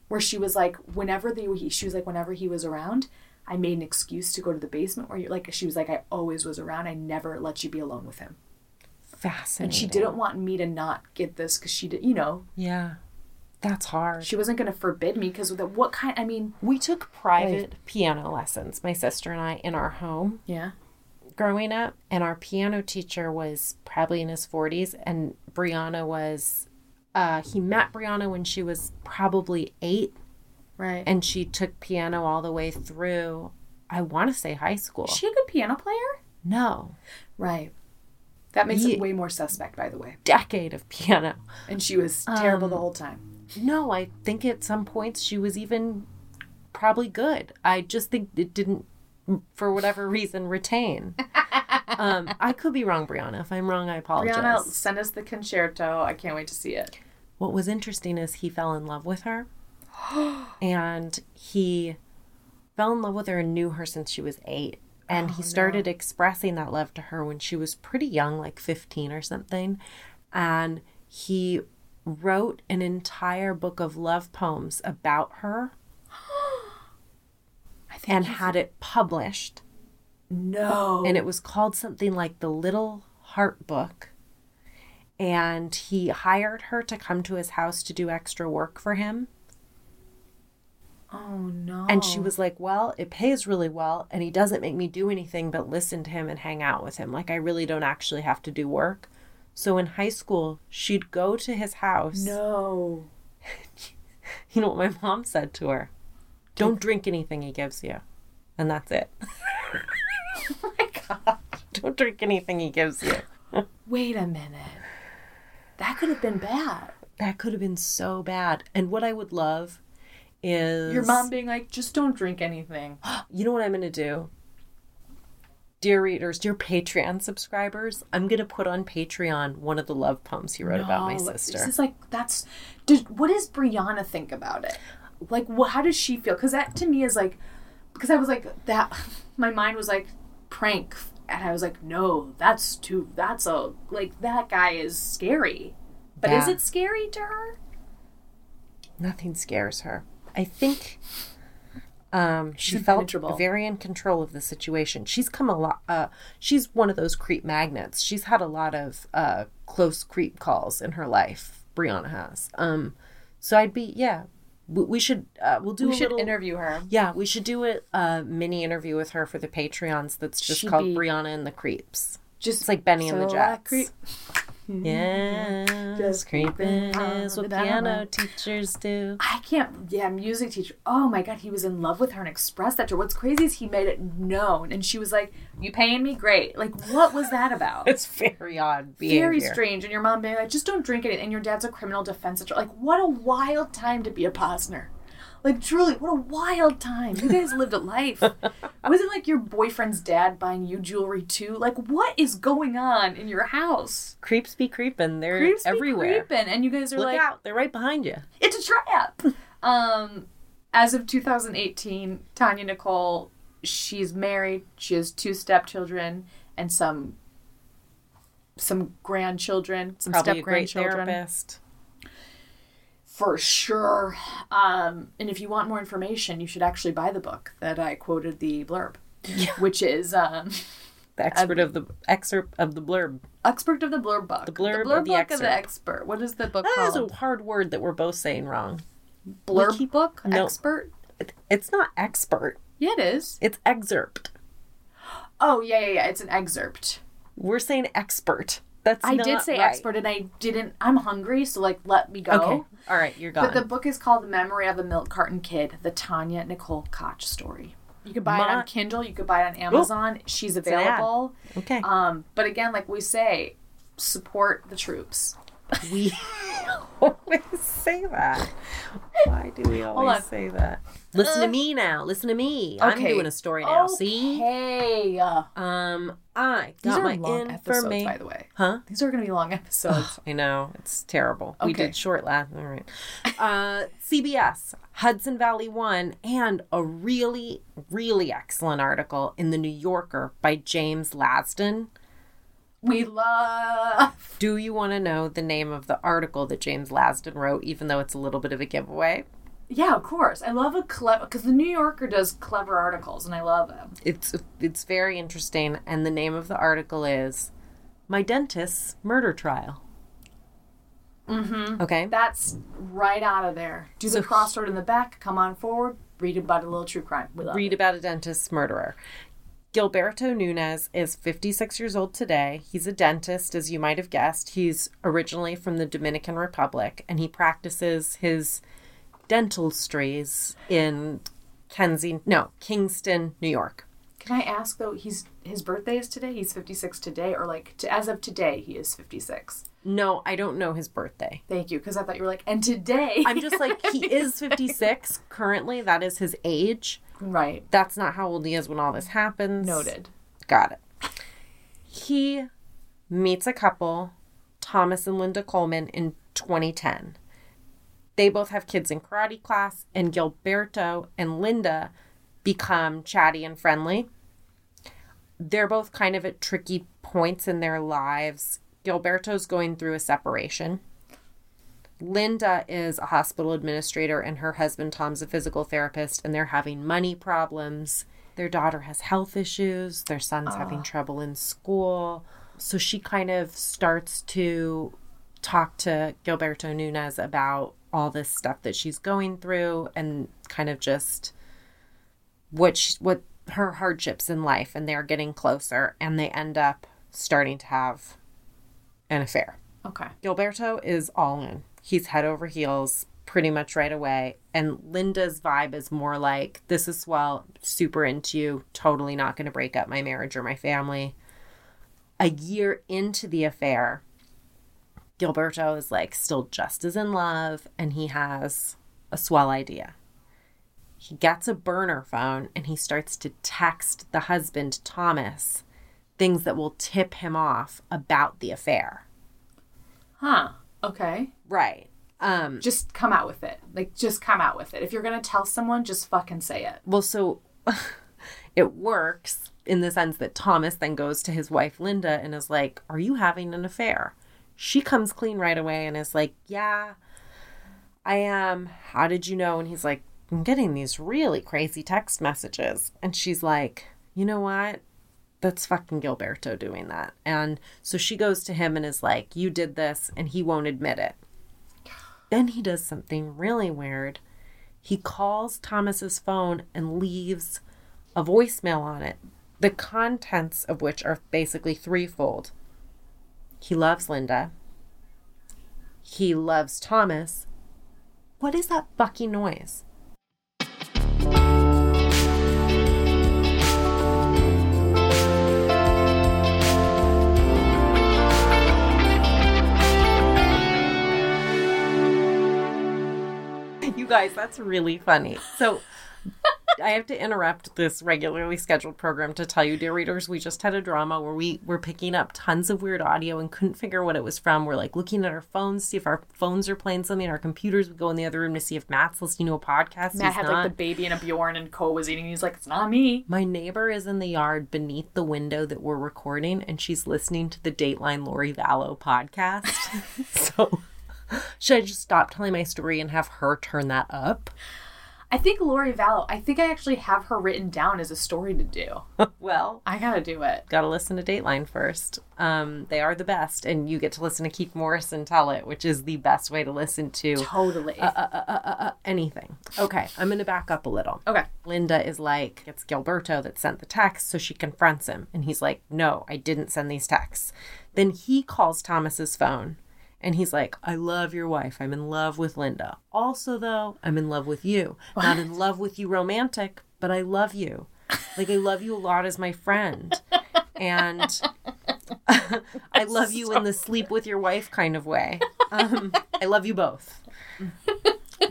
where she was like, whenever they she was like, whenever he was around, I made an excuse to go to the basement where you're like, she was like, I always was around. I never let you be alone with him. Fascinating. And she didn't want me to not get this because she did, you know. Yeah. That's hard. She wasn't going to forbid me because what kind, I mean. We took private like, piano lessons, my sister and I, in our home. Yeah. Growing up. And our piano teacher was probably in his forties. And Brianna was, uh, he met Brianna when she was probably eight. Right. And she took piano all the way through, I want to say high school. Is she a good piano player? No. Right. That makes Ye- it way more suspect, by the way. Decade of piano. And she was terrible um, the whole time. No, I think at some points she was even probably good. I just think it didn't for whatever reason, retain. um, I could be wrong, Brianna. If I'm wrong, I apologize. Brianna, send us the concerto. I can't wait to see it. What was interesting is he fell in love with her. And he fell in love with her and knew her since she was eight. And oh, he started no. expressing that love to her when she was pretty young, like fifteen or something. And he wrote an entire book of love poems about her. I think and had it published. No. And it was called something like The Little Heart Book. And he hired her to come to his house to do extra work for him. Oh, no. And she was like, well, it pays really well, and he doesn't make me do anything but listen to him and hang out with him. Like, I really don't actually have to do work. So in high school, she'd go to his house. No. You know what my mom said to her? Don't drink anything he gives you. And that's it. Oh, my God. Don't drink anything he gives you. Wait a minute. That could have been bad. That could have been so bad. And what I would love is your mom being like, just don't drink anything. You know what I'm going to do? Dear readers, dear Patreon subscribers, I'm going to put on Patreon one of the love poems he wrote no, about my sister. This is like, that's, did, what does Brianna think about it? Like, wh- how does she feel? Because that to me is like, because I was like, that, my mind was like, prank. And I was like, no, that's too, that's a, like, that guy is scary. But yeah. Is it scary to her? Nothing scares her. I think um, she felt very in control of the situation. She's come a lot. Uh, she's one of those creep magnets. She's had a lot of uh, close creep calls in her life. Brianna has. Um, so I'd be, yeah, we, we should, uh, we'll do we a should little. interview her. Yeah, we should do a, a mini interview with her for the Patreons that's just She'd called Brianna and the Creeps. Just it's like Benny so and the Jets. Creep. Yeah, just creeping is what piano teachers do. I can't, yeah, music teacher. Oh my God, he was in love with her and expressed that to her. What's crazy is he made it known, and she was like, you paying me? Great. Like, what was that about? It's very odd behavior. Very strange, and your mom being like, just don't drink it, and your dad's a criminal defense attorney. Like, what a wild time to be a Posner. Like, truly, what a wild time. You guys lived a life. Wasn't, like, your boyfriend's dad buying you jewelry, too? Like, what is going on in your house? Creeps be creeping. They're Creeps everywhere. Creeps be creeping. And you guys are Look like... Look out. They're right behind you. It's a trap. um, as of two thousand eighteen, Tanya Nicole, she's married. She has two stepchildren and some some grandchildren, some Probably step-grandchildren. Probably a great therapist. For sure. Um, and if you want more information, you should actually buy the book that I quoted the blurb, yeah. which is... Um, the expert a, of the excerpt of the blurb. Expert of the blurb book. The blurb, the blurb of the book excerpt. Of the expert. What is the book that called? That is a hard word that we're both saying wrong. Blurb keep, book? No, expert? It, it's not expert. Yeah, it is. It's excerpt. Oh, yeah, yeah, yeah. It's an excerpt. We're saying expert. That's I not did say right. expert, and I didn't. I'm hungry, so, like, let me go. Okay. All right, you're gone. But the book is called The Memory of a Milk Carton Kid, The Tanya Nicole Kach Story. You could buy Ma- it on Kindle. You could buy it on Amazon. Oop. She's available. Okay. Um, but, again, like we say, support the troops. We always say that. Why do we always say that? Listen to me now. Listen to me. Okay. I'm doing a story now. Okay. See? Hey. Um, I got These are my long informa- episodes, by the way. Huh? These are going to be long episodes. Ugh, I know. It's terrible. Okay. We did short last. All right. Uh, C B S, Hudson Valley One, and a really, really excellent article in The New Yorker by James Lasdun. We love. Do you want to know the name of the article that James Lasdun wrote, even though it's a little bit of a giveaway? Yeah, of course. I love a clever, because The New Yorker does clever articles, and I love them. It's it's very interesting, and the name of the article is My Dentist's Murder Trial. Mm-hmm. Okay. That's right out of there. Do so the crossword in the back, come on forward, read about a little true crime. We love Read it. About a dentist's murderer. Gilberto Nunez is fifty-six years old today. He's a dentist, as you might have guessed. He's originally from the Dominican Republic, and he practices his dentalstries in Kensington, no, Kingston, New York. Can I ask, though, he's his birthday is today? He's fifty-six today? Or, like, to, as of today, he is fifty-six? No, I don't know his birthday. Thank you, because I thought you were like, and today. I'm just like, he is fifty-six currently. That is his age. Right. That's not how old he is when all this happens. Noted. Got it. He meets a couple, Thomas and Linda Coleman, in twenty ten. They both have kids in karate class, and Gilberto and Linda become chatty and friendly. They're both kind of at tricky points in their lives. Gilberto's going through a separation. Linda is a hospital administrator, and her husband, Tom's a physical therapist, and they're having money problems. Their daughter has health issues. Their son's oh. having trouble in school. So she kind of starts to talk to Gilberto Nunez about all this stuff that she's going through and kind of just what she, what her hardships in life, and they're getting closer, and they end up starting to have an affair. Okay. Gilberto is all in. He's head over heels pretty much right away. And Linda's vibe is more like, this is swell, super into you, totally not going to break up my marriage or my family. A year into the affair, Gilberto is like still just as in love, and he has a swell idea. He gets a burner phone and he starts to text the husband, Thomas, things that will tip him off about the affair. Huh. Okay. Right. Um, just come out with it. Like, just come out with it. If you're going to tell someone, just fucking say it. Well, so it works in the sense that Thomas then goes to his wife, Linda, and is like, are you having an affair? She comes clean right away and is like, yeah, I am. How did you know? And he's like, I'm getting these really crazy text messages. And she's like, you know what? That's fucking Gilberto doing that. And so she goes to him and is like, you did this, and he won't admit it. Then he does something really weird. He calls Thomas's phone and leaves a voicemail on it, the contents of which are basically threefold. He loves Linda. He loves Thomas. What is that fucking noise? You guys, that's really funny. So I have to interrupt this regularly scheduled program to tell you, dear readers, we just had a drama where we were picking up tons of weird audio and couldn't figure what it was from. We're like looking at our phones, see if our phones are playing something. Our computers would go in the other room to see if Matt's listening to a podcast. Matt he's had not. Like the baby and a Bjorn, and Cole was eating. He's like, it's not me. My neighbor is in the yard beneath the window that we're recording, and she's listening to the Dateline Lori Vallow podcast. So... should I just stop telling my story and have her turn that up? I think Lori Vallow, I think I actually have her written down as a story to do. Well, I gotta do it. Gotta listen to Dateline first. Um, they are the best, and you get to listen to Keith Morrison tell it, which is the best way to listen to totally uh, uh, uh, uh, uh, anything. Okay, I'm gonna back up a little. Okay, Linda is like, it's Gilberto that sent the text, so she confronts him, and he's like, no, I didn't send these texts. Then he calls Thomas's phone. And he's like, I love your wife. I'm in love with Linda. Also, though, I'm in love with you. What? Not in love with you romantic, but I love you. Like, I love you a lot as my friend. And I love you so in the sleep with your wife kind of way. Um, I love you both.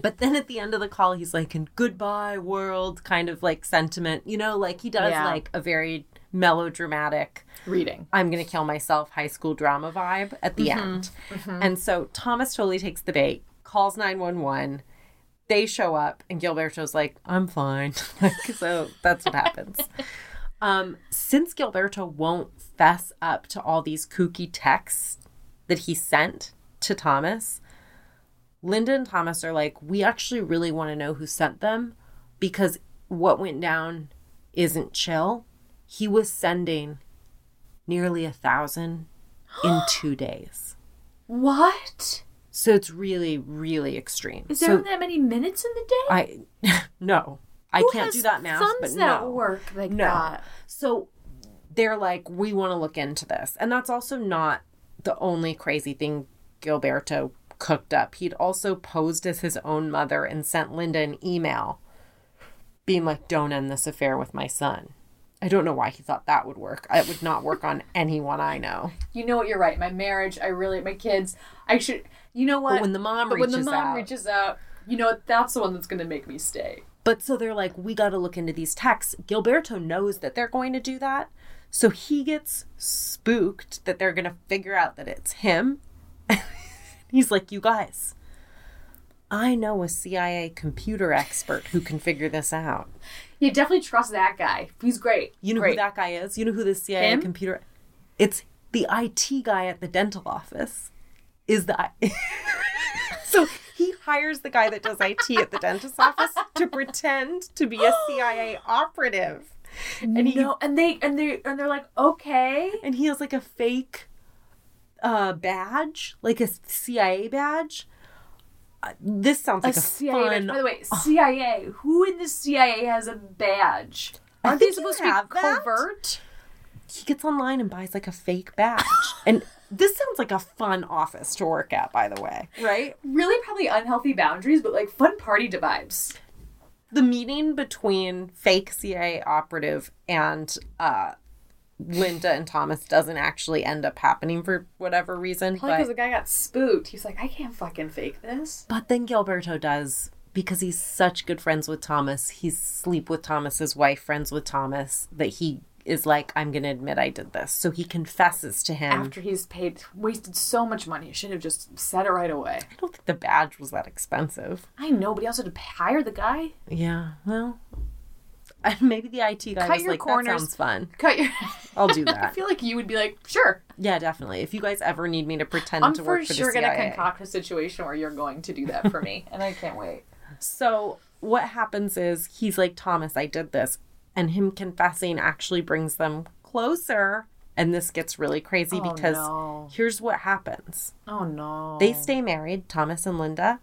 But then at the end of the call, he's like, and goodbye, world, kind of like sentiment. You know, like he does yeah. like a very melodramatic reading. I'm going to kill myself high school drama vibe at the mm-hmm, end. Mm-hmm. And so Thomas totally takes the bait, calls nine one one. They show up and Gilberto's like, I'm fine. So that's what happens. Um, since Gilberto won't fess up to all these kooky texts that he sent to Thomas, Linda and Thomas are like, we actually really want to know who sent them, because what went down isn't chill. He was sending nearly a thousand in two days. What? So it's really, really extreme. Is there so, that many minutes in the day? I no, I Who can't has do that math. But that no work like no. that. So they're like, we want to look into this, and that's also not the only crazy thing Gilberto cooked up. He'd also posed as his own mother and sent Linda an email, being like, "Don't end this affair with my son." I don't know why he thought that would work. It would not work on anyone I know. You know what? You're right. My marriage, I really, my kids, I should, you know what? But when the mom, but reaches, when the mom out, reaches out, you know what? That's the one that's going to make me stay. But so they're like, we got to look into these texts. Gilberto knows that they're going to do that. So he gets spooked that they're going to figure out that it's him. He's like, you guys, I know a C I A computer expert who can figure this out. You definitely trust that guy. He's great. You know great. who that guy is? You know who the C I A him? computer... It's the I T guy at the dental office. Is the... I- so... He hires the guy that does I T at the dentist's office to pretend to be a C I A operative. And he, no, and they and they and they're like, okay. And he has like a fake uh, badge, like a C I A badge. Uh, this sounds like a, a C I A fun. Badge. By the way, C I A. Oh. Who in the C I A has a badge? Aren't they supposed to be covert? That? He gets online and buys like a fake badge and. This sounds like a fun office to work at, by the way. Right? Really probably unhealthy boundaries, but, like, fun party to vibes. The meeting between fake C I A operative and uh, Linda and Thomas doesn't actually end up happening for whatever reason. Probably because the guy got spooked. He's like, I can't fucking fake this. But then Gilberto does, because he's such good friends with Thomas. He's sleep with Thomas's wife, friends with Thomas, that he... is like, I'm going to admit I did this. So he confesses to him. After he's paid, wasted so much money. He should have just said it right away. I don't think the badge was that expensive. I know, but he also had to hire the guy. Yeah, well, maybe the I T guy Cut was like, corners. That sounds fun. Cut your... I'll do that. I feel like you would be like, sure. Yeah, definitely. If you guys ever need me to pretend I'm to work for, for sure the C I A. I'm for sure going to concoct a situation where you're going to do that for me. And I can't wait. So what happens is he's like, Thomas, I did this. And him confessing actually brings them closer. And this gets really crazy oh, because no. here's what happens. Oh, no. They stay married, Thomas and Linda.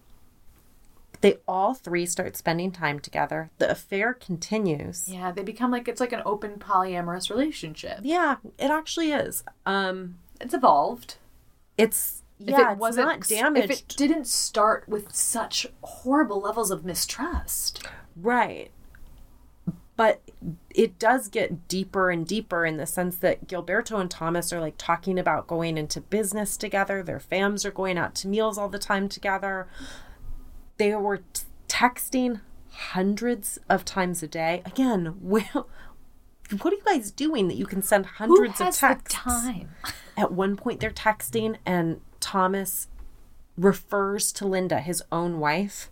They all three start spending time together. The affair continues. Yeah, they become like, it's like an open polyamorous relationship. Yeah, it actually is. Um, it's evolved. It's, yeah, if it wasn't, it's not damaged. If it didn't start with such horrible levels of mistrust. Right. But it does get deeper and deeper in the sense that Gilberto and Thomas are, like, talking about going into business together. Their fams are going out to meals all the time together. They were t- texting hundreds of times a day. Again, well, what are you guys doing that you can send hundreds of texts? Who has the time? At one point, they're texting, and Thomas refers to Linda, his own wife,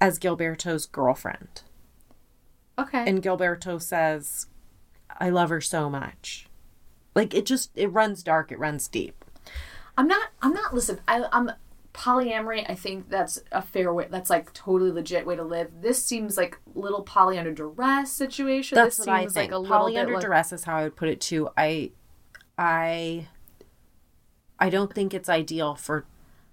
as Gilberto's girlfriend. Okay. And Gilberto says, I love her so much. Like, it just, it runs dark. It runs deep. I'm not, I'm not, listen, I, I'm polyamory. I think that's a fair way. That's like totally legit way to live. This seems like little poly under duress situation. That's this what seems I think. Like a poly under like... duress is how I would put it too. I, I, I don't think it's ideal for,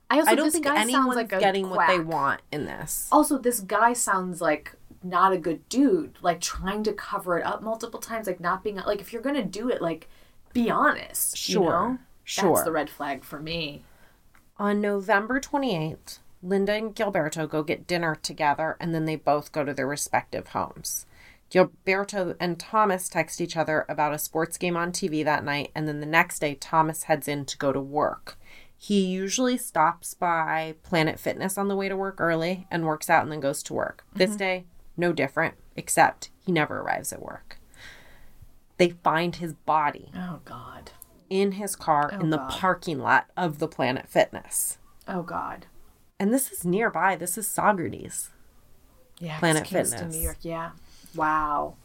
I, also, I don't think anyone's like getting quack. What they want in this. Also, this guy sounds like not a good dude, like trying to cover it up multiple times, like not being like, if you're gonna do it, like be honest. Sure, you know? Sure. That's the red flag for me. On November twenty-eighth, Linda and Gilberto go get dinner together, and then they both go to their respective homes. Gilberto and Thomas text each other about a sports game on T V that night, and then the next day Thomas heads in to go to work. He usually stops by Planet Fitness on the way to work early and works out and then goes to work. Mm-hmm. This day, no different, except he never arrives at work. They find his body. Oh, God. In his car oh, in the God. parking lot of the Planet Fitness. Oh, God. And this is nearby. This is Saugerties. Yeah, Planet Fitness. Kingston, New York. Yeah. Wow.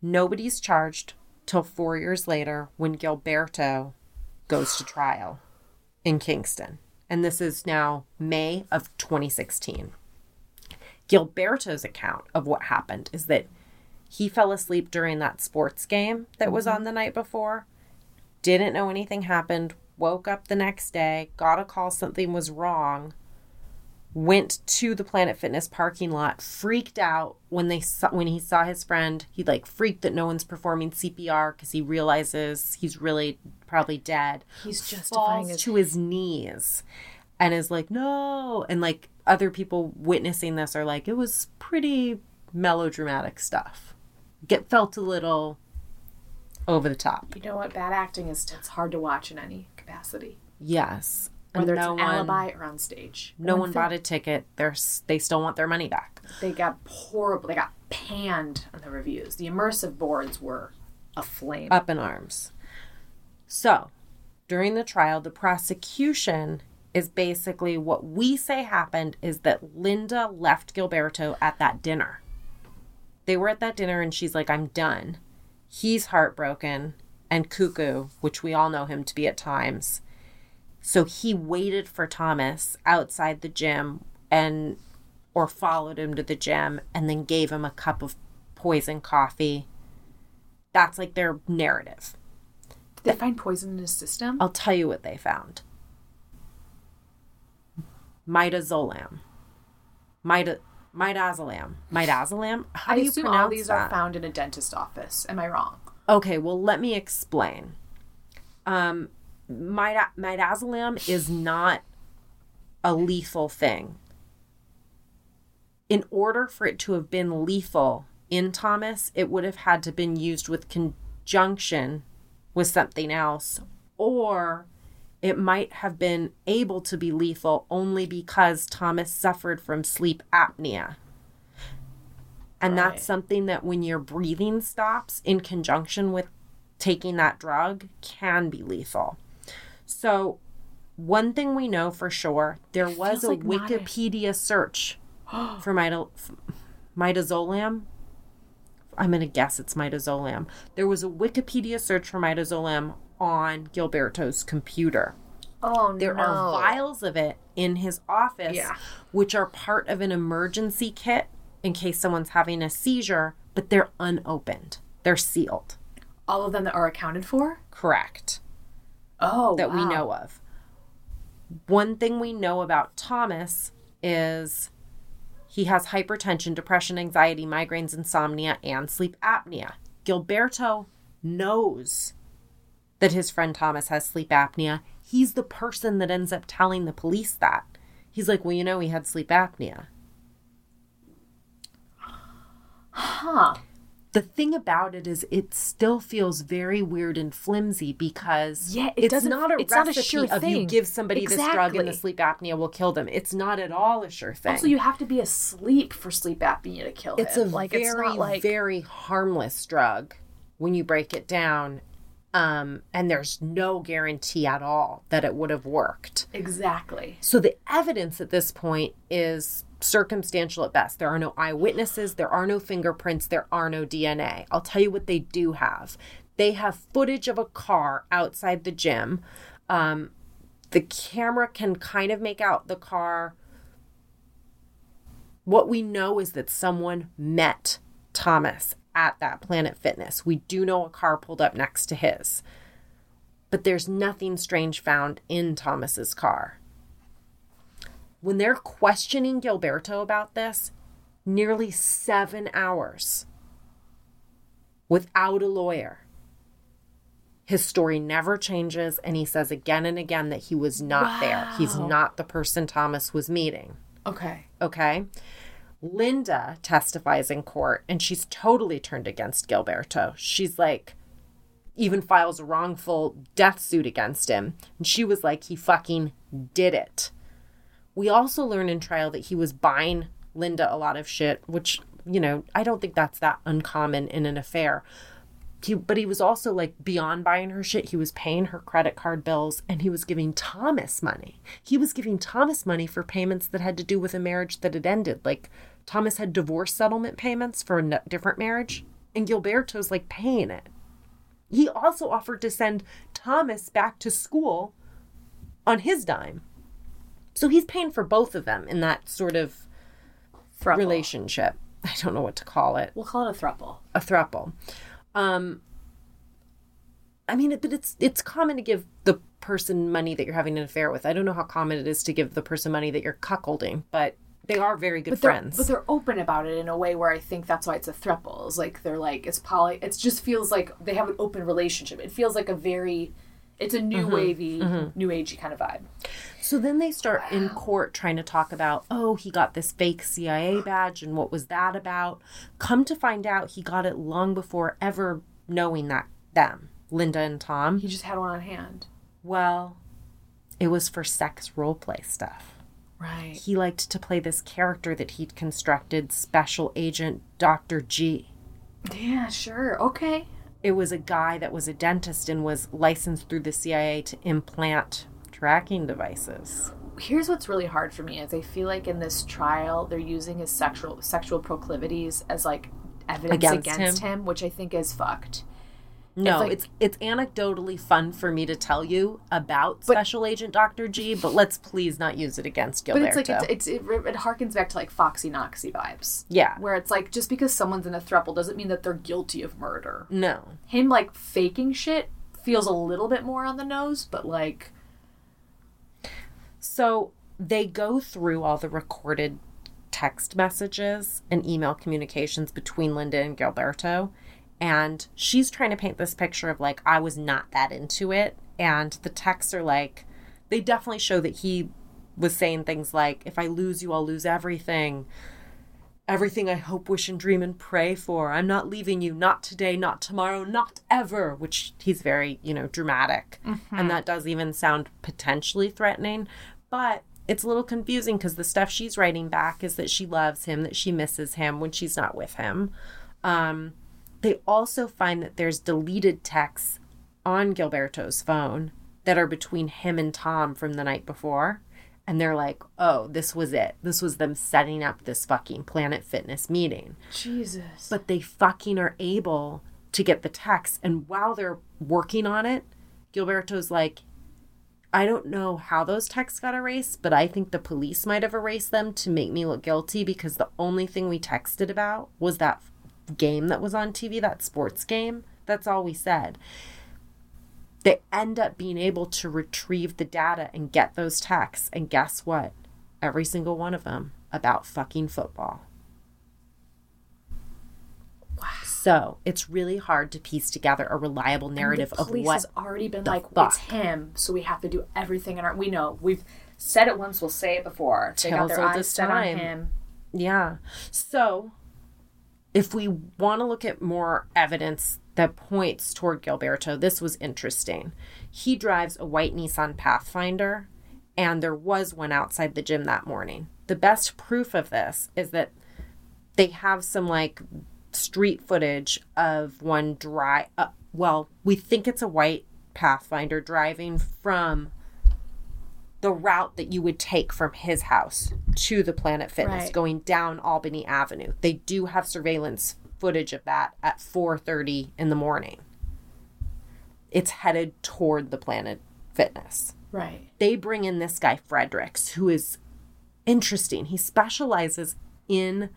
Nobody's charged till four years later when Gilberto goes to trial in Kingston. And this is now May of twenty sixteen. Gilberto's account of what happened is that he fell asleep during that sports game that was on the night before, didn't know anything happened, woke up the next day, got a call something was wrong, went to the Planet Fitness parking lot, freaked out when they saw, when he saw his friend. He like freaked that no one's performing C P R because he realizes he's really probably dead. He's justifying falls his- to his knees and is like, no, and like. Other people witnessing this are like, it was pretty melodramatic stuff. Get felt a little over the top. You know what? Bad acting is it's hard to watch in any capacity. Yes. whether it's an alibi or on stage. No one bought a ticket. They're they still want their money back. They got horrible. They got panned on the reviews. The immersive boards were aflame, up in arms. So, during the trial, the prosecution is basically what we say happened is that Linda left Gilberto at that dinner. They were at that dinner, and she's like, "I'm done." He's heartbroken and cuckoo, which we all know him to be at times. So he waited for Thomas outside the gym and or followed him to the gym and then gave him a cup of poison coffee. That's like their narrative. Did they find poison in his system? I'll tell you what they found. Midazolam. Mida, Midazolam. Midazolam? How I do you assume pronounce all these that? Are found in a dentist office. Am I wrong? Okay, well, let me explain. Um... Midazolam is not a lethal thing. In order for it to have been lethal in Thomas, it would have had to have been used with conjunction with something else, or it might have been able to be lethal only because Thomas suffered from sleep apnea. And right. That's something that when your breathing stops in conjunction with taking that drug can be lethal. So one thing we know for sure, there it was a like Wikipedia a... search for Mida, midazolam. I'm going to guess it's midazolam. There was a Wikipedia search for midazolam on Gilberto's computer. Oh, there no. There are vials of it in his office, yeah. which are part of an emergency kit in case someone's having a seizure, but they're unopened. They're sealed. All of them that are accounted for? Correct. Oh, that wow. we know of. One thing we know about Thomas is he has hypertension, depression, anxiety, migraines, insomnia, and sleep apnea. Gilberto knows that his friend Thomas has sleep apnea. He's the person that ends up telling the police that. He's like, well, you know, he had sleep apnea. Huh. The thing about it is it still feels very weird and flimsy because yeah, it it's not a it's recipe not a sure of thing. You give somebody exactly. this drug and the sleep apnea will kill them. It's not at all a sure thing. Also, you have to be asleep for sleep apnea to kill it's him. A like, very, it's a very, like... very harmless drug when you break it down. Um, and there's no guarantee at all that it would have worked. Exactly. So the evidence at this point is... circumstantial at best. There are no eyewitnesses. There are no fingerprints. There are no D N A. I'll tell you what they do have. They have footage of a car outside the gym. Um, the camera can kind of make out the car. What we know is that someone met Thomas at that Planet Fitness. We do know a car pulled up next to his. But there's nothing strange found in Thomas's car. When they're questioning Gilberto about this, nearly seven hours without a lawyer, his story never changes, and he says again and again that he was not wow. there. He's not the person Thomas was meeting. Okay. Okay? Linda testifies in court, and she's totally turned against Gilberto. She's like, even files a wrongful death suit against him. And she was like, he fucking did it. We also learn in trial that he was buying Linda a lot of shit, which, you know, I don't think that's that uncommon in an affair. He, but he was also, like, beyond buying her shit, he was paying her credit card bills, and he was giving Thomas money. He was giving Thomas money for payments that had to do with a marriage that had ended. Like, Thomas had divorce settlement payments for a different marriage, and Gilberto's, like, paying it. He also offered to send Thomas back to school on his dime. So he's paying for both of them in that sort of thruple. Relationship. I don't know what to call it. We'll call it a thruple. A thruple. Um, I mean, but it's it's common to give the person money that you're having an affair with. I don't know how common it is to give the person money that you're cuckolding, but they are very good but friends. They're, but they're open about it in a way where I think that's why it's a thruple. It's like they're like, it's poly, it just feels like they have an open relationship. It feels like a very... It's a new mm-hmm. wavy, mm-hmm. new agey kind of vibe. So then they start wow. in court trying to talk about, oh, he got this fake C I A badge and what was that about? Come to find out he got it long before ever knowing that them, Linda and Tom. He just had one on hand. Well, It was for sex role play stuff. Right. He liked to play this character that he'd constructed, Special Agent Doctor G. Yeah, sure. Okay. It was a guy that was a dentist and was licensed through the C I A to implant tracking devices. Here's what's really hard for me is I feel like in this trial, they're using his sexual sexual proclivities as, like, evidence against, against him. him, which I think is fucked. No, it's, like, it's it's anecdotally fun for me to tell you about but, Special Agent Doctor G, but let's please not use it against Gilberto. But it's like it's, it's, it, it harkens back to, like, Foxy Noxy vibes. Yeah. Where it's like, just because someone's in a throuple doesn't mean that they're guilty of murder. No. Him, like, faking shit feels a little bit more on the nose, but, like... So they go through all the recorded text messages and email communications between Linda and Gilberto. And she's trying to paint this picture of, like, I was not that into it. And the texts are, like, they definitely show that he was saying things like, if I lose you, I'll lose everything. Everything I hope, wish, and dream and pray for. I'm not leaving you. Not today, not tomorrow, not ever. Which he's very, you know, dramatic. Mm-hmm. And that does even sound potentially threatening. But it's a little confusing because the stuff she's writing back is that she loves him, that she misses him when she's not with him. Um... They also find that there's deleted texts on Gilberto's phone that are between him and Tom from the night before. And they're like, oh, this was it. This was them setting up this fucking Planet Fitness meeting. Jesus. But they fucking are able to get the text. And while they're working on it, Gilberto's like, I don't know how those texts got erased, but I think the police might have erased them to make me look guilty because the only thing we texted about was that game that was on T V, that sports game. That's all we said. They end up being able to retrieve the data and get those texts. And guess what? Every single one of them about fucking football. Wow. So it's really hard to piece together a reliable narrative of what the police has already been like, fuck. It's him, so we have to do everything in our... We know. We've said it once, we'll say it before. They got their eyes set on him. Yeah. So... if we want to look at more evidence that points toward Gilberto, this was interesting. He drives a white Nissan Pathfinder, and there was one outside the gym that morning. The best proof of this is that they have some, like, street footage of one dry... Uh, well, we think it's a white Pathfinder driving from the route that you would take from his house to the Planet Fitness, right, going down Albany Avenue. They do have surveillance footage of that at four thirty in the morning. It's headed toward the Planet Fitness. Right. They bring in this guy, Fredericks, who is interesting. He specializes in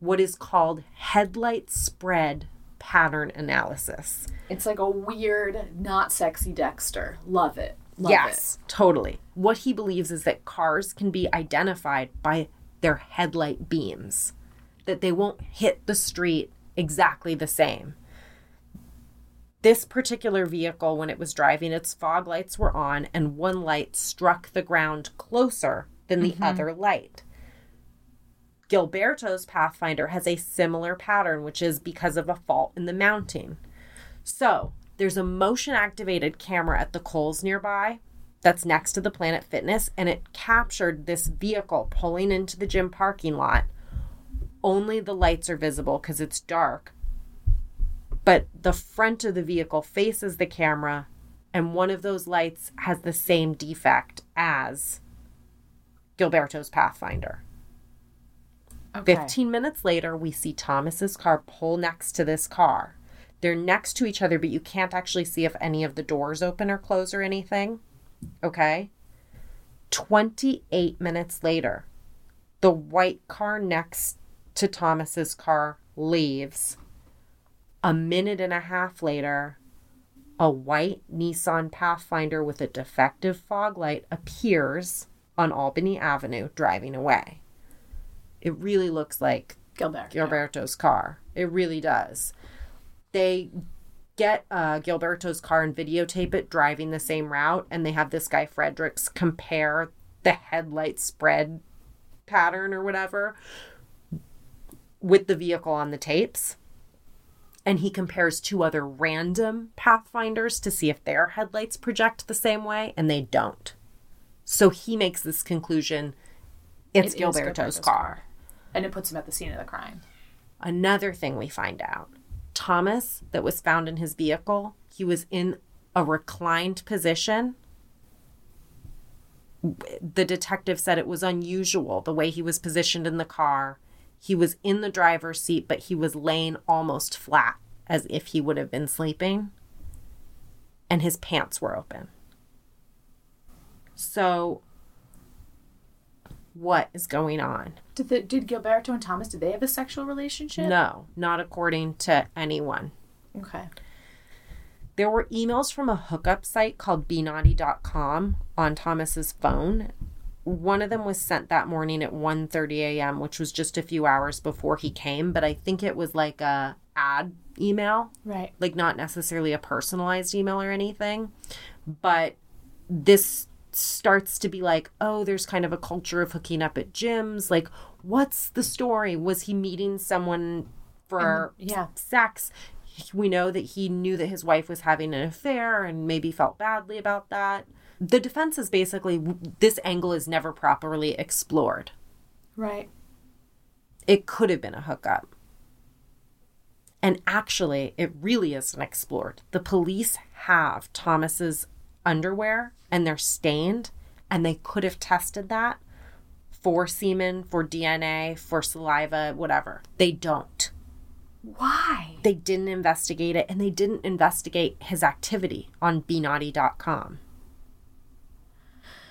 what is called headlight spread pattern analysis. It's like a weird, not sexy Dexter. Love it. Love yes, it. Totally. What he believes is that cars can be identified by their headlight beams, that they won't hit the street exactly the same. This particular vehicle, when it was driving, its fog lights were on, and one light struck the ground closer than the mm-hmm. other light. Gilberto's Pathfinder has a similar pattern, which is because of a fault in the mounting. So... there's a motion-activated camera at the Kohl's nearby that's next to the Planet Fitness, and it captured this vehicle pulling into the gym parking lot. Only the lights are visible because it's dark, but the front of the vehicle faces the camera, and one of those lights has the same defect as Gilberto's Pathfinder. Okay. fifteen minutes later, we see Thomas's car pull next to this car. They're next to each other, but you can't actually see if any of the doors open or close or anything. Okay? twenty-eight minutes later, the white car next to Thomas's car leaves. A minute and a half later, a white Nissan Pathfinder with a defective fog light appears on Albany Avenue driving away. It really looks like Gilberto. Gilberto's car. It really does. They get uh, Gilberto's car and videotape it driving the same route, and they have this guy, Fredericks, compare the headlight spread pattern or whatever with the vehicle on the tapes. And he compares two other random Pathfinders to see if their headlights project the same way, and they don't. So he makes this conclusion, it's it Gilberto's, Gilberto's car. car. And it puts him at the scene of the crime. Another thing we find out, Thomas, that was found in his vehicle, he was in a reclined position. The detective said it was unusual the way he was positioned in the car. He was in the driver's seat, but he was laying almost flat as if he would have been sleeping. And his pants were open. So what is going on? Did the, did Gilberto and Thomas, did they have a sexual relationship? No, not according to anyone. Okay. There were emails from a hookup site called Be Naughty dot com on Thomas's phone. One of them was sent that morning at one thirty a.m., which was just a few hours before he came. But I think it was like a ad email. Right. Like not necessarily a personalized email or anything. But this starts to be like, oh, there's kind of a culture of hooking up at gyms. Like, what's the story? Was he meeting someone for um, yeah. sex? We know that he knew that his wife was having an affair and maybe felt badly about that. The defense is basically, this angle is never properly explored. Right. It could have been a hookup. And actually, it really isn't explored. The police have Thomas's underwear and they're stained, and they could have tested that for semen, for D N A, for saliva, whatever. They don't. Why? They didn't investigate it, and they didn't investigate his activity on Be Naughty dot com.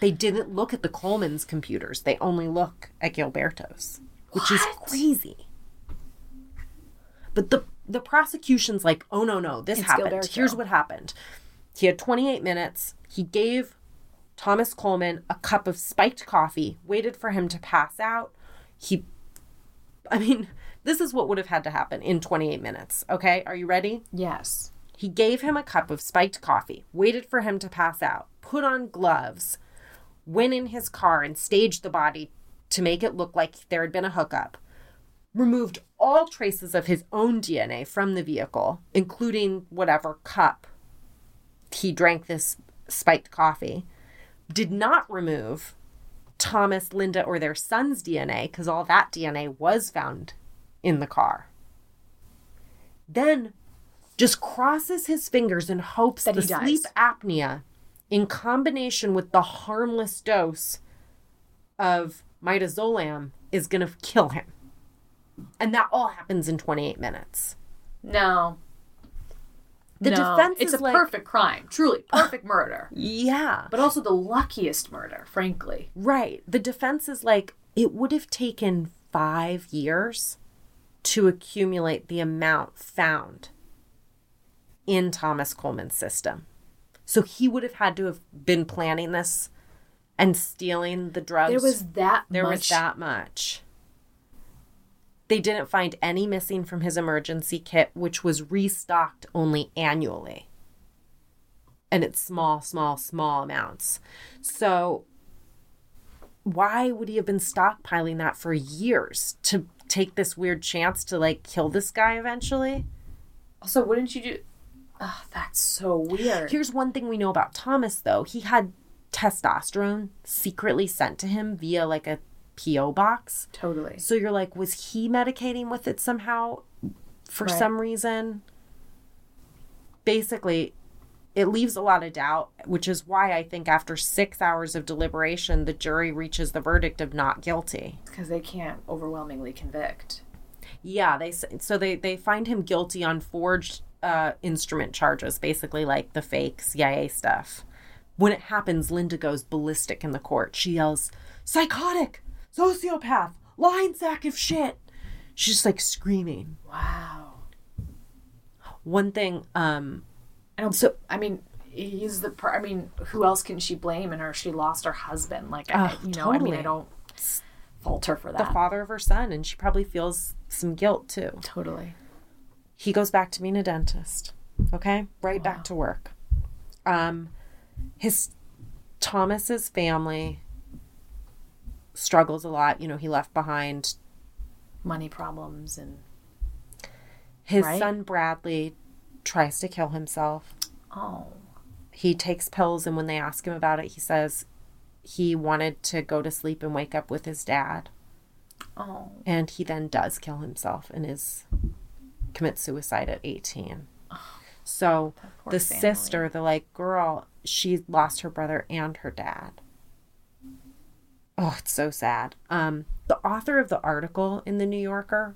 They didn't look at the Coleman's computers. They only look at Gilberto's, which what? is crazy. But the the prosecution's like, oh, no, no, this it's happened. Gilberto. Here's what happened. He had twenty-eight minutes. He gave Thomas Coleman a cup of spiked coffee, waited for him to pass out. He, I mean... This is what would have had to happen in twenty-eight minutes. Okay, are you ready? Yes. He gave him a cup of spiked coffee, waited for him to pass out, put on gloves, went in his car and staged the body to make it look like there had been a hookup, removed all traces of his own D N A from the vehicle, including whatever cup he drank this spiked coffee, did not remove Thomas, Linda, or their son's D N A, because all that D N A was found in the car. Then just crosses his fingers and hopes that the sleep apnea in combination with the harmless dose of Midazolam is going to kill him. And that all happens in twenty-eight minutes. No. The no. defense it's is a like, perfect crime. Truly. Perfect uh, murder. Yeah. But also the luckiest murder, frankly. Right. The defense is like, it would have taken five years to accumulate the amount found in Thomas Coleman's system. So he would have had to have been planning this and stealing the drugs. There was that there much. There was that much. They didn't find any missing from his emergency kit, which was restocked only annually. And it's small, small, small amounts. So why would he have been stockpiling that for years to take this weird chance to like kill this guy eventually? Also, wouldn't you do oh, that's so weird. Here's one thing we know about Thomas though. He had testosterone secretly sent to him via like a P O box. Totally. So you're like, was he medicating with it somehow for right. some reason? Basically, it leaves a lot of doubt, which is why I think after six hours of deliberation, the jury reaches the verdict of not guilty. Because they can't overwhelmingly convict. Yeah, they so they, they find him guilty on forged uh, instrument charges, basically like the fake C I A stuff. When it happens, Linda goes ballistic in the court. She yells, psychotic, sociopath, lying sack of shit. She's just like screaming. Wow. One thing... um. I don't, so, I mean, he's the, I mean, who else can she blame in her? She lost her husband. Like, I, oh, you know, totally. I mean, I don't fault her for that. The father of her son, and she probably feels some guilt too. Totally. He goes back to being a dentist. Okay. Right wow. back to work. Um, his, Thomas's family struggles a lot. You know, he left behind money problems and his right? son, Bradley, tries to kill himself. Oh. He takes pills, and when they ask him about it, he says he wanted to go to sleep and wake up with his dad. Oh. And he then does kill himself and is commits suicide at eighteen. Oh, so the family. sister, the like girl, she lost her brother and her dad. Oh, it's so sad. Um, the author of the article in the New Yorker,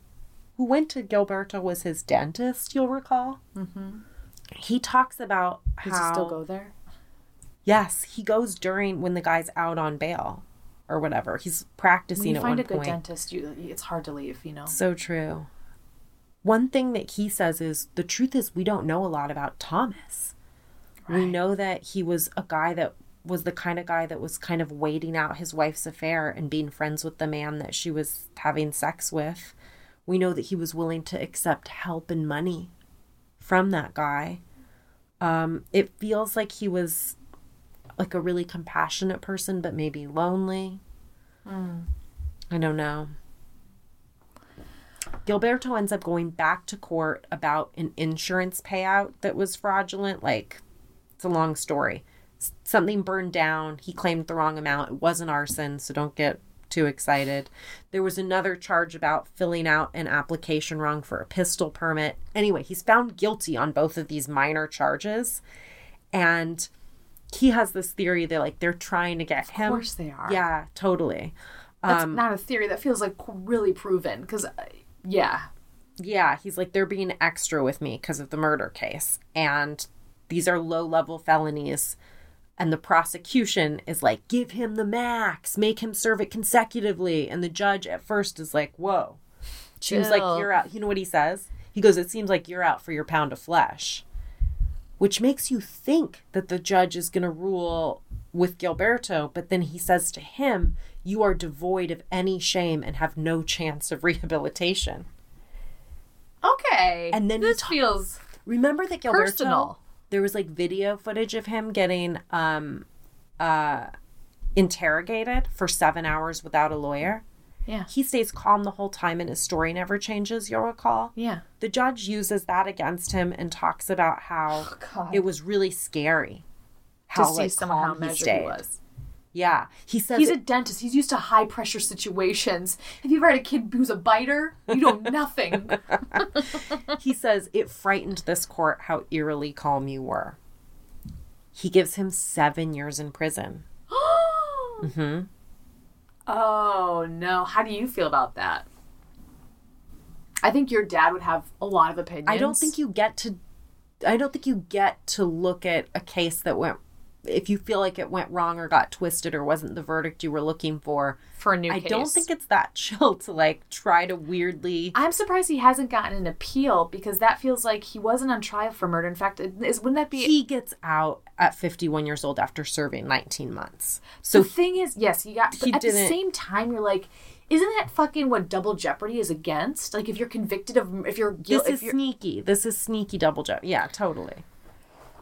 who went to Gilberto, was his dentist, you'll recall. Mm-hmm. He talks about how... Does he still go there? Yes, he goes during when the guy's out on bail or whatever. He's practicing at one point. When you find a good dentist, you, it's hard to leave, you know? So true. One thing that he says is, the truth is we don't know a lot about Thomas. Right. We know that he was a guy that... was the kind of guy that was kind of waiting out his wife's affair and being friends with the man that she was having sex with. We know that he was willing to accept help and money from that guy. Um, it feels like he was like a really compassionate person, but maybe lonely. Mm. I don't know. Gilberto ends up going back to court about an insurance payout that was fraudulent. Like, it's a long story. Something burned down. He claimed the wrong amount. It wasn't arson, so don't get too excited. There was another charge about filling out an application wrong for a pistol permit. Anyway, he's found guilty on both of these minor charges. And he has this theory that, like, they're trying to get him. Of course they are. Yeah, totally. That's um, not a theory. That feels, like, really proven. Because, uh, yeah. Yeah, he's like, they're being extra with me because of the murder case. And these are low-level felonies. And the prosecution is like, give him the max, make him serve it consecutively. And the judge at first is like, whoa. Chill. Seems like you're out. You know what he says? He goes, it seems like you're out for your pound of flesh. Which makes you think that the judge is going to rule with Gilberto. But then he says to him, you are devoid of any shame and have no chance of rehabilitation. Okay. And then this ta- feels Remember that Gilberto... personal. There was, like, video footage of him getting um, uh, interrogated for seven hours without a lawyer. Yeah. He stays calm the whole time and his story never changes, you'll recall. Yeah. The judge uses that against him and talks about how oh, it was really scary. How, to see like, someone how measured he, he was. Yeah. He says... He's it, a dentist. He's used to high-pressure situations. Have you ever had a kid who's a biter? You know nothing. He says, it frightened this court how eerily calm you were. He gives him seven years in prison. Mm-hmm. Oh, no. How do you feel about that? I think your dad would have a lot of opinions. I don't think you get to... I don't think you get to look at a case that went... If you feel like it went wrong or got twisted or wasn't the verdict you were looking for. For a new I case. I don't think it's that chill to, like, try to weirdly... I'm surprised he hasn't gotten an appeal because that feels like he wasn't on trial for murder. In fact, it, it, wouldn't that be... He gets out at fifty-one years old after serving nineteen months. So the thing is, yes, he got... He but at didn't... the same time, you're like, isn't that fucking what double jeopardy is against? Like, if you're convicted of... if you're guilty. This is you're... sneaky. This is sneaky double jeopardy. Yeah, totally.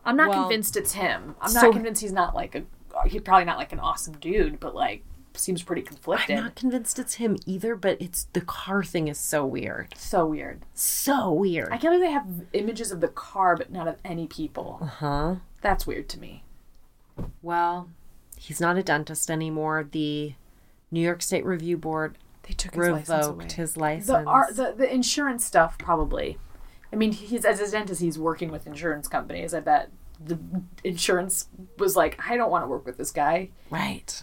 I'm not well, convinced it's him. I'm not so, convinced he's not like a... He's probably not like an awesome dude, but like seems pretty conflicted. I'm not convinced it's him either, but it's the car thing is so weird. So weird. So weird. I can't believe they have images of the car, but not of any people. Uh-huh. That's weird to me. Well, he's not a dentist anymore. The New York State Review Board they took his revoked license away. his license. The, ar- the, the insurance stuff, probably. I mean, he's as a dentist, he's working with insurance companies. I bet the insurance was like, I don't want to work with this guy. Right.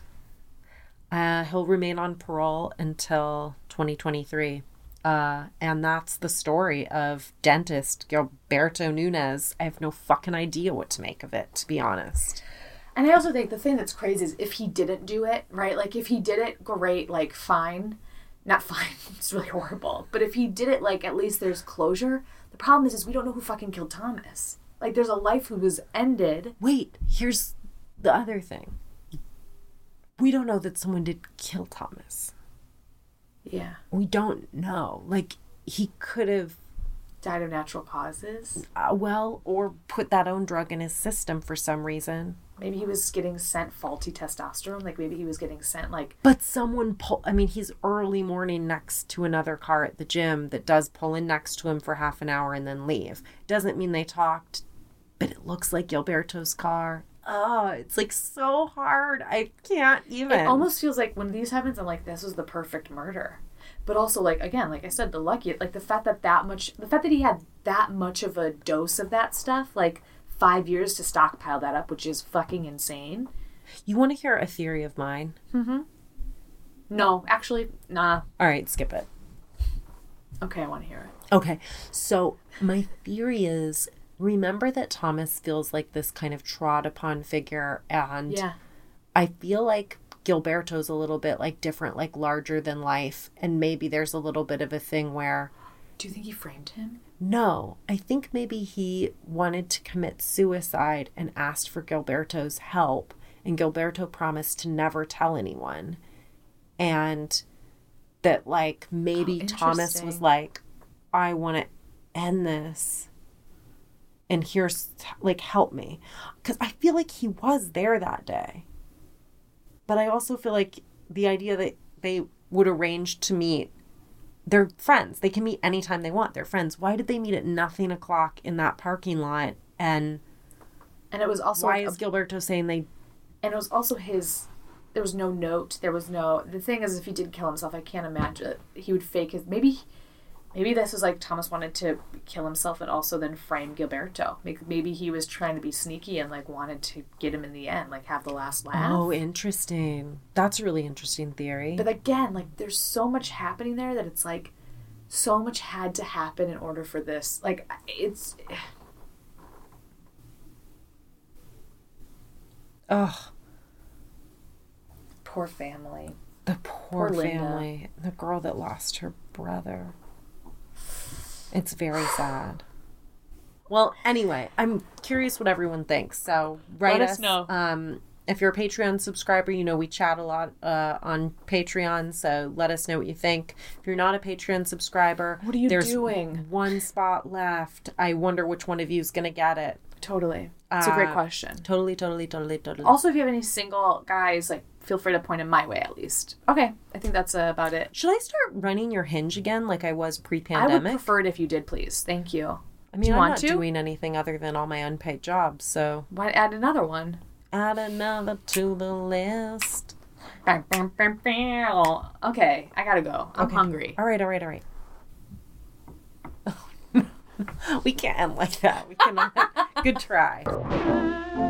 Uh, he'll remain on parole until twenty twenty-three. Uh, and that's the story of dentist Gilberto Nunez. I have no fucking idea what to make of it, to be honest. And I also think the thing that's crazy is if he didn't do it, right? Like, if he did it, great, like, fine. Not fine. It's really horrible. But if he did it, like, at least there's closure. The problem is, is we don't know who fucking killed Thomas. Like, there's a life who was ended. Wait, here's the other thing. We don't know that someone did kill Thomas. Yeah. We don't know. Like, he could have... died of natural causes? Uh, well, or put that own drug in his system for some reason. Maybe he was getting sent faulty testosterone. Like, maybe he was getting sent, like... But someone pull... I mean, he's early morning next to another car at the gym that does pull in next to him for half an hour and then leave. Doesn't mean they talked, but it looks like Gilberto's car. oh, it's like so hard. I can't even. It almost feels like when these happens, I'm like, this was the perfect murder. But also, like, again, like I said, the lucky, like the fact that that much, the fact that he had that much of a dose of that stuff, like five years to stockpile that up, which is fucking insane. You want to hear a theory of mine? Mm-hmm. No, actually, nah. All right, skip it. Okay, I want to hear it. Okay, so my theory is, remember that Thomas feels like this kind of trod upon figure, and yeah. I feel like Gilberto's a little bit like different, like larger than life, and maybe there's a little bit of a thing where... Do you think he framed him? No. I think maybe he wanted to commit suicide and asked for Gilberto's help, and Gilberto promised to never tell anyone. And that, like, maybe oh, Thomas was like, I want to end this, and here's, like, help me. Because I feel like he was there that day. But I also feel like the idea that they would arrange to meet, they're friends. They can meet anytime they want. They're friends. Why did they meet at nothing o'clock in that parking lot? And and it was also why is Gilberto saying they? And it was also his. There was no note. There was no. The thing is, if he did kill himself, I can't imagine he would fake his. Maybe, maybe this was like Thomas wanted to kill himself and also then frame Gilberto. Maybe he was trying to be sneaky and like wanted to get him in the end, like have the last laugh. Oh, interesting. That's a really interesting theory. But again, like there's so much happening there that it's like, so much had to happen in order for this. Like it's. Ugh. Poor family. The poor, poor family. Linda. The girl that lost her brother. It's very sad. Well, anyway, I'm curious what everyone thinks. So write Let us. us know. Um, if you're a Patreon subscriber, you know we chat a lot uh, on Patreon, so let us know what you think. If you're not a Patreon subscriber, what are you there's doing? One spot left. I wonder which one of you is going to get it. Totally. It's uh, a great question. Totally, totally, totally, totally. Also, if you have any single guys, like, feel free to point in my way at least. Okay. I think that's uh, about it. Should I start running your Hinge again like I was pre-pandemic? I would prefer it if you did, please. Thank you. I mean, Do you I'm want not to? doing anything other than all my unpaid jobs, so... Why add another one? Add another to the list. Okay. I gotta go. I'm okay. hungry. All right, all right, all right. We can't end like that. We cannot. Good try.